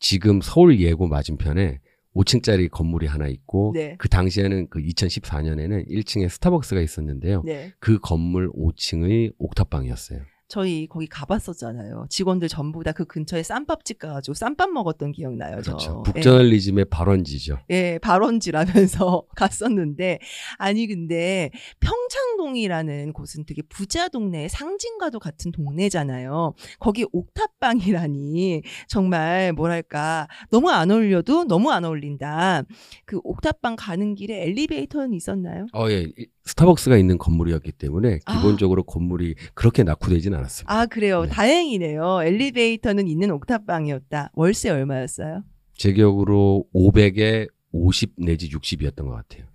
지금 서울예고 맞은편에 5층짜리 건물이 하나 있고 네. 그 당시에는 그 2014년에는 1층에 스타벅스가 있었는데요. 네. 그 건물 5층의 옥탑방이었어요. 저희 거기 가봤었잖아요. 직원들 전부 다 그 근처에 쌈밥집 가가지고 쌈밥 먹었던 기억 나요. 그렇죠. 북저널리즘의 네. 발원지죠. 예, 발원지라면서 갔었는데 아니 근데 평창동이라는 곳은 되게 부자 동네의 상징과도 같은 동네잖아요. 거기 옥탑방이라니 정말 뭐랄까 너무 안 어울려도 너무 안 어울린다. 그 옥탑방 가는 길에 엘리베이터는 있었나요? 예. 스타벅스가 있는 건물이었기 때문에 기본적으로 건물이 그렇게 낙후되진 않았습니다. 아, 그래요? 네. 다행이네요. 엘리베이터는 있는 옥탑방이었다. 월세 얼마였어요? 제 기억으로 500에 50 내지 60이었던 것 같아요.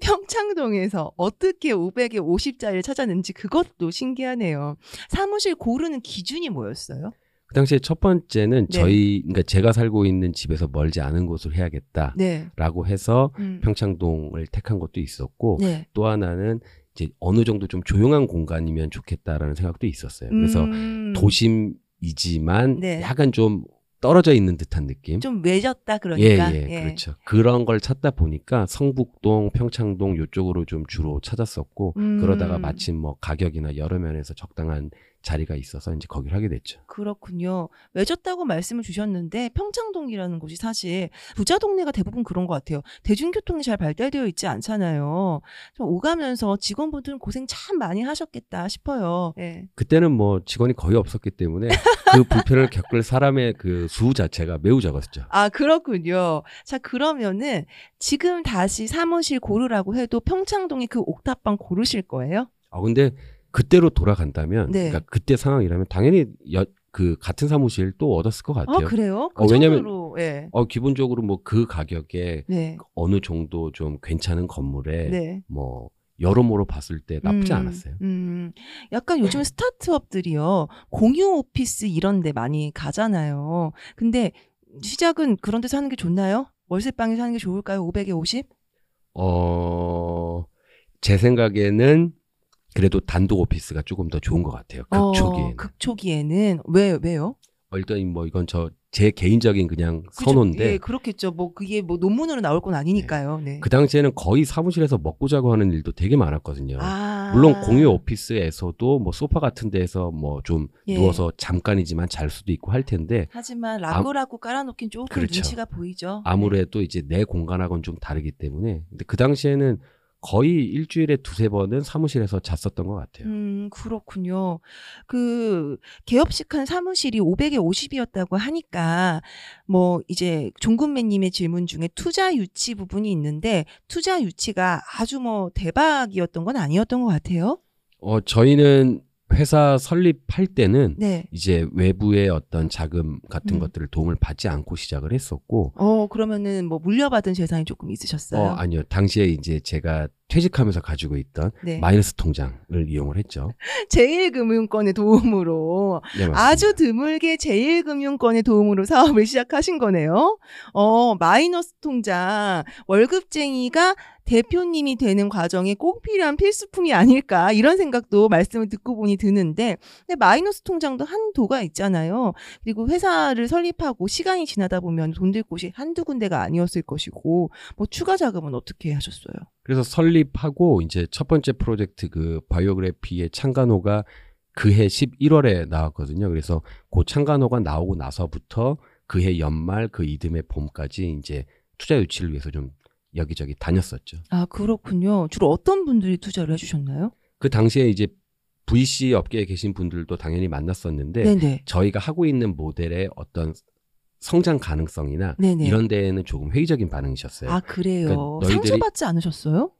평창동에서 어떻게 550자리를 찾았는지 그것도 신기하네요. 사무실 고르는 기준이 뭐였어요? 그 당시에 첫 번째는 네. 그러니까 제가 살고 있는 집에서 멀지 않은 곳을 해야겠다라고 네. 해서 평창동을 택한 것도 있었고 네. 또 하나는 이제 어느 정도 좀 조용한 공간이면 좋겠다라는 생각도 있었어요. 그래서 도심이지만 네. 약간 좀 떨어져 있는 듯한 느낌. 좀 외졌다 그러니까. 예, 예, 예. 그렇죠. 그런 걸 찾다 보니까 성북동, 평창동 이쪽으로 좀 주로 찾았었고 그러다가 마침 뭐 가격이나 여러 면에서 적당한 자리가 있어서 이제 거기를 하게 됐죠. 그렇군요. 외졌다고 말씀을 주셨는데 평창동이라는 곳이 사실 부자 동네가 대부분 그런 것 같아요. 대중교통이 잘 발달되어 있지 않잖아요. 좀 오가면서 직원분들은 고생 참 많이 하셨겠다 싶어요. 네. 그때는 뭐 직원이 거의 없었기 때문에 그 불편을 겪을 사람의 그 수 자체가 매우 적었죠. 아, 그렇군요. 자, 그러면은 지금 다시 사무실 고르라고 해도 평창동의 그 옥탑방 고르실 거예요? 아, 근데 그때로 돌아간다면, 네. 그러니까 그때 상황이라면 당연히 그 같은 사무실 또 얻었을 것 같아요. 아, 그래요? 그 왜냐면 네. 기본적으로 뭐 그 가격에 네. 어느 정도 좀 괜찮은 건물에 네. 뭐 여러모로 봤을 때 나쁘지 않았어요. 약간 요즘 스타트업들이요 공유 오피스 이런 데 많이 가잖아요. 근데 시작은 그런 데서 하는 게 좋나요? 월세방에서 하는 게 좋을까요? 500에 50? 제 생각에는 그래도 단독 오피스가 조금 더 좋은 것 같아요. 극초기에는. 극초기에는 왜요? 일단 뭐 이건 제 개인적인 그냥 선호인데. 예, 그렇겠죠. 뭐 그게 뭐 논문으로 나올 건 아니니까요. 네. 네. 그 당시에는 거의 사무실에서 먹고 자고 하는 일도 되게 많았거든요. 아. 물론 공유 오피스에서도 뭐 소파 같은 데에서 뭐 좀 예. 누워서 잠깐이지만 잘 수도 있고 할 텐데. 하지만 라구라구 깔아놓긴 조금 그렇죠. 눈치가 보이죠. 아무래도 네. 이제 내 공간하고는 좀 다르기 때문에. 근데 그 당시에는 거의 일주일에 두세 번은 사무실에서 잤었던 것 같아요. 그렇군요. 그 개업식한 사무실이 500에 50이었다고 하니까 뭐 이제 종군매님의 질문 중에 투자 유치 부분이 있는데 투자 유치가 아주 뭐 대박이었던 건 아니었던 것 같아요? 저희는 회사 설립할 때는 네. 이제 외부의 어떤 자금 같은 것들을 도움을 받지 않고 시작을 했었고. 그러면은 뭐 물려받은 재산이 조금 있으셨어요? 아니요. 당시에 이제 제가 퇴직하면서 가지고 있던 네. 마이너스 통장을 이용을 했죠. 제1금융권의 도움으로. 네, 아주 드물게 제1금융권의 도움으로 사업을 시작하신 거네요. 마이너스 통장. 월급쟁이가 대표님이 되는 과정에 꼭 필요한 필수품이 아닐까 이런 생각도 말씀을 듣고 보니 드는데 근데 마이너스 통장도 한도가 있잖아요. 그리고 회사를 설립하고 시간이 지나다 보면 돈 들 곳이 한두 군데가 아니었을 것이고 뭐 추가 자금은 어떻게 하셨어요? 그래서 설립하고 이제 첫 번째 프로젝트 그 바이오그래피의 창간호가 그해 11월에 나왔거든요. 그래서 그 창간호가 나오고 나서부터 그해 연말 그 이듬해 봄까지 이제 투자 유치를 위해서 좀 여기저기 다녔었죠. 아, 그렇군요. 주로 어떤 분들이 투자를 해주셨나요? 그 당시에 이제 VC 업계에 계신 분들도 당연히 만났었는데 네네. 저희가 하고 있는 모델의 어떤 성장 가능성이나 네네. 이런 데에는 조금 회의적인 반응이셨어요. 아, 그래요? 그러니까 상처받지 않으셨어요?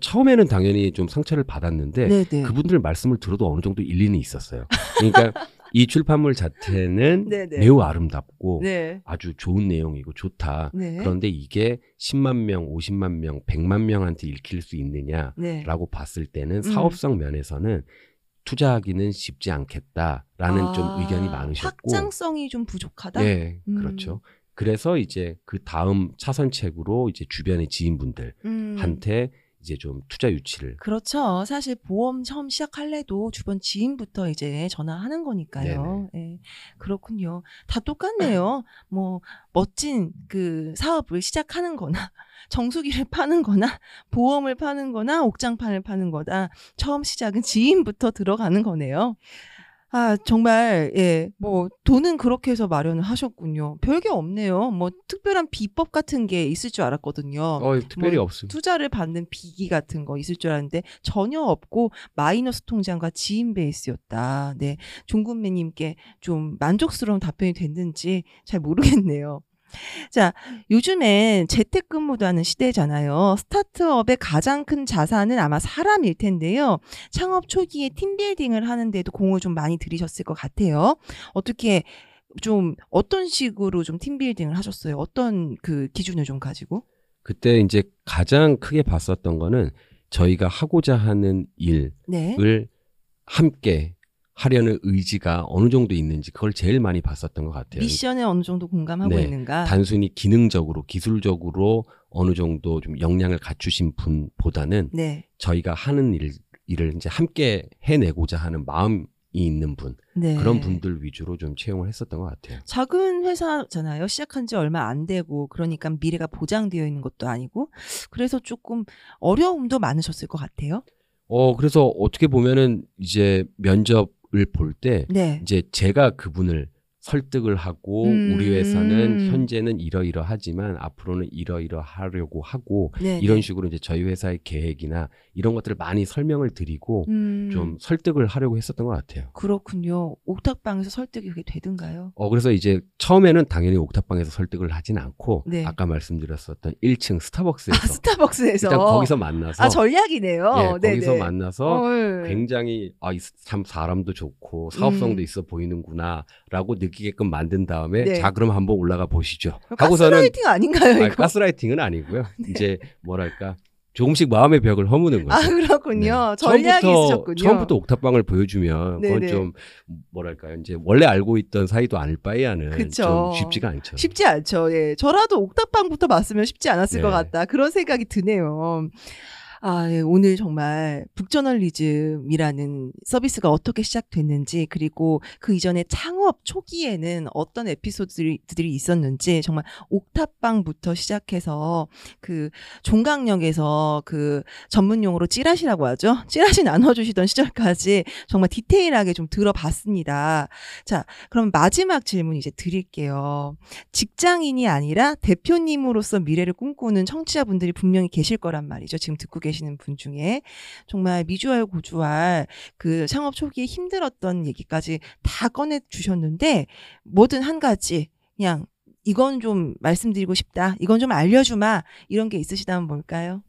처음에는 당연히 좀 상처를 받았는데 네네. 그분들 말씀을 들어도 어느 정도 일리는 있었어요. 그러니까 이 출판물 자체는 네네. 매우 아름답고 네. 아주 좋은 내용이고 좋다. 네. 그런데 이게 10만 명, 50만 명, 100만 명한테 읽힐 수 있느냐라고 네. 봤을 때는 사업성 면에서는 투자하기는 쉽지 않겠다라는 좀 의견이 많으셨고 확장성이 좀 부족하다? 네, 그렇죠. 그래서 이제 그 다음 차선책으로 이제 주변의 지인분들한테 이제 좀 투자 유치를. 그렇죠. 사실 보험 처음 시작할래도 주변 지인부터 이제 전화하는 거니까요. 네, 그렇군요. 다 똑같네요. 뭐 멋진 그 사업을 시작하는 거나 정수기를 파는 거나 보험을 파는 거나 옥장판을 파는 거나 처음 시작은 지인부터 들어가는 거네요. 아, 정말, 예, 뭐, 돈은 그렇게 해서 마련을 하셨군요. 별게 없네요. 뭐, 특별한 비법 같은 게 있을 줄 알았거든요. 특별히 뭐, 없어요. 투자를 받는 비기 같은 거 있을 줄 알았는데, 전혀 없고, 마이너스 통장과 지인 베이스였다. 네. 종군매님께 좀 만족스러운 답변이 됐는지 잘 모르겠네요. 자, 요즘엔 재택근무도 하는 시대잖아요. 스타트업의 가장 큰 자산은 아마 사람일 텐데요. 창업 초기에 팀빌딩을 하는데도 공을 좀 많이 들이셨을 것 같아요. 어떻게 어떤 식으로 좀 팀빌딩을 하셨어요? 어떤 그 기준을 좀 가지고? 그때 이제 가장 크게 봤었던 거는 저희가 하고자 하는 일을 함께 하려는 의지가 어느 정도 있는지 그걸 제일 많이 봤었던 것 같아요. 미션에 어느 정도 공감하고 있는가. 단순히 기능적으로 기술적으로 어느 정도 좀 역량을 갖추신 분보다는 저희가 하는 일을 이제 함께 해내고자 하는 마음이 있는 분, 그런 분들 위주로 좀 채용을 했었던 것 같아요. 작은 회사잖아요. 시작한 지 얼마 안 되고, 그러니까 미래가 보장되어 있는 것도 아니고, 그래서 조금 어려움도 많으셨을 것 같아요. 그래서 어떻게 보면은 이제 면접을 볼 때 이제 제가 그분을 설득을 하고 우리 회사는 현재는 이러이러하지만 앞으로는 이러이러하려고 하고 이런 식으로 이제 저희 회사의 계획이나 이런 것들을 많이 설명을 드리고 좀 설득을 하려고 했었던 것 같아요. 그렇군요. 옥탑방에서 설득이 그게 되던가요? 그래서 이제 처음에는 당연히 옥탑방에서 설득을 하진 않고 아까 말씀드렸었던 1층 스타벅스에서 일단 거기서 만나서 전략이네요. 거기서 만나서 굉장히 참 사람도 좋고 사업성도 있어 보이는구나 라고 느끼게끔 만든 다음에 자 그럼 한번 올라가 보시죠. 하고서는 가스라이팅 아닌가요? 이거? 가스라이팅은 아니고요. 이제 뭐랄까 조금씩 마음의 벽을 허무는 거죠. 그렇군요. 전략이 있으셨군요. 처음부터 옥탑방을 보여주면 그건 좀 뭐랄까요. 이제 원래 알고 있던 사이도 알 바에 하는 좀 쉽지가 않죠. 쉽지 않죠. 예, 저라도 옥탑방부터 봤으면 쉽지 않았을 것 같다. 그런 생각이 드네요. 예, 오늘 정말 북저널리즘이라는 서비스가 어떻게 시작됐는지 그리고 그 이전에 창업 초기에는 어떤 에피소드들이 있었는지 정말 옥탑방부터 시작해서 그 종강역에서 그 전문용어로 찌라시라고 하죠. 찌라시 나눠주시던 시절까지 정말 디테일하게 좀 들어봤습니다. 자, 그럼 마지막 질문 이제 드릴게요. 직장인이 아니라 대표님으로서 미래를 꿈꾸는 청취자분들이 분명히 계실 거란 말이죠. 지금 듣고 계신 계시는 분 중에 정말 미주알 고주알 그 창업 초기에 힘들었던 얘기까지 다 꺼내 주셨는데 뭐든 한 가지 그냥 이건 좀 말씀드리고 싶다. 이건 좀 알려주마. 이런 게 있으시다면 뭘까요?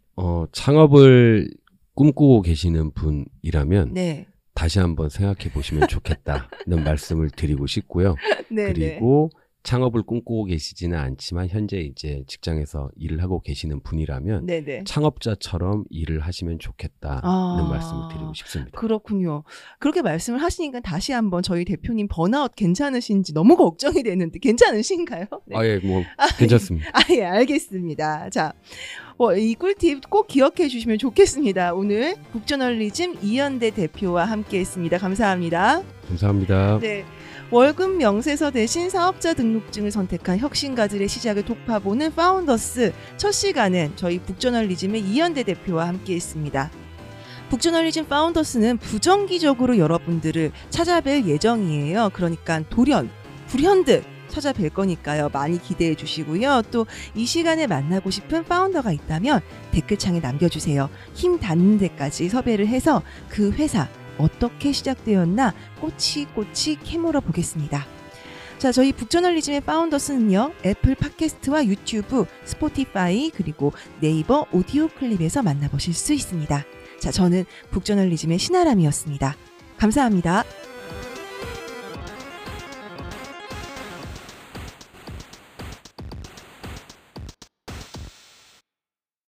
창업을 꿈꾸고 계시는 분이라면 다시 한번 생각해 보시면 좋겠다는 말씀을 드리고 싶고요. 그리고 창업을 꿈꾸고 계시지는 않지만 현재 이제 직장에서 일을 하고 계시는 분이라면 창업자처럼 일을 하시면 좋겠다는 말씀을 드리고 싶습니다. 그렇군요. 그렇게 말씀을 하시니까 다시 한번 저희 대표님 번아웃 괜찮으신지 너무 걱정이 되는데 괜찮으신가요? 예, 뭐 괜찮습니다. 예, 알겠습니다. 자, 이 꿀팁 꼭 기억해 주시면 좋겠습니다. 오늘 북저널리즘 이연대 대표와 함께했습니다. 감사합니다. 감사합니다. 월급 명세서 대신 사업자 등록증을 선택한 혁신가들의 시작을 독파보는 파운더스 첫 시간엔 저희 북저널리즘의 이연대 대표와 함께했습니다. 북저널리즘 파운더스는 부정기적으로 여러분들을 찾아뵐 예정이에요. 그러니까 돌연, 불현듯 찾아뵐 거니까요. 많이 기대해 주시고요. 또 이 시간에 만나고 싶은 파운더가 있다면 댓글창에 남겨주세요. 힘 닿는 데까지 섭외를 해서 그 회사 어떻게 시작되었나 꼬치꼬치 캐물어 보겠습니다. 자, 저희 북저널리즘의 파운더스는요. 애플 팟캐스트와 유튜브, 스포티파이 그리고 네이버 오디오 클립에서 만나보실 수 있습니다. 자, 저는 북저널리즘의 신아람이었습니다. 감사합니다.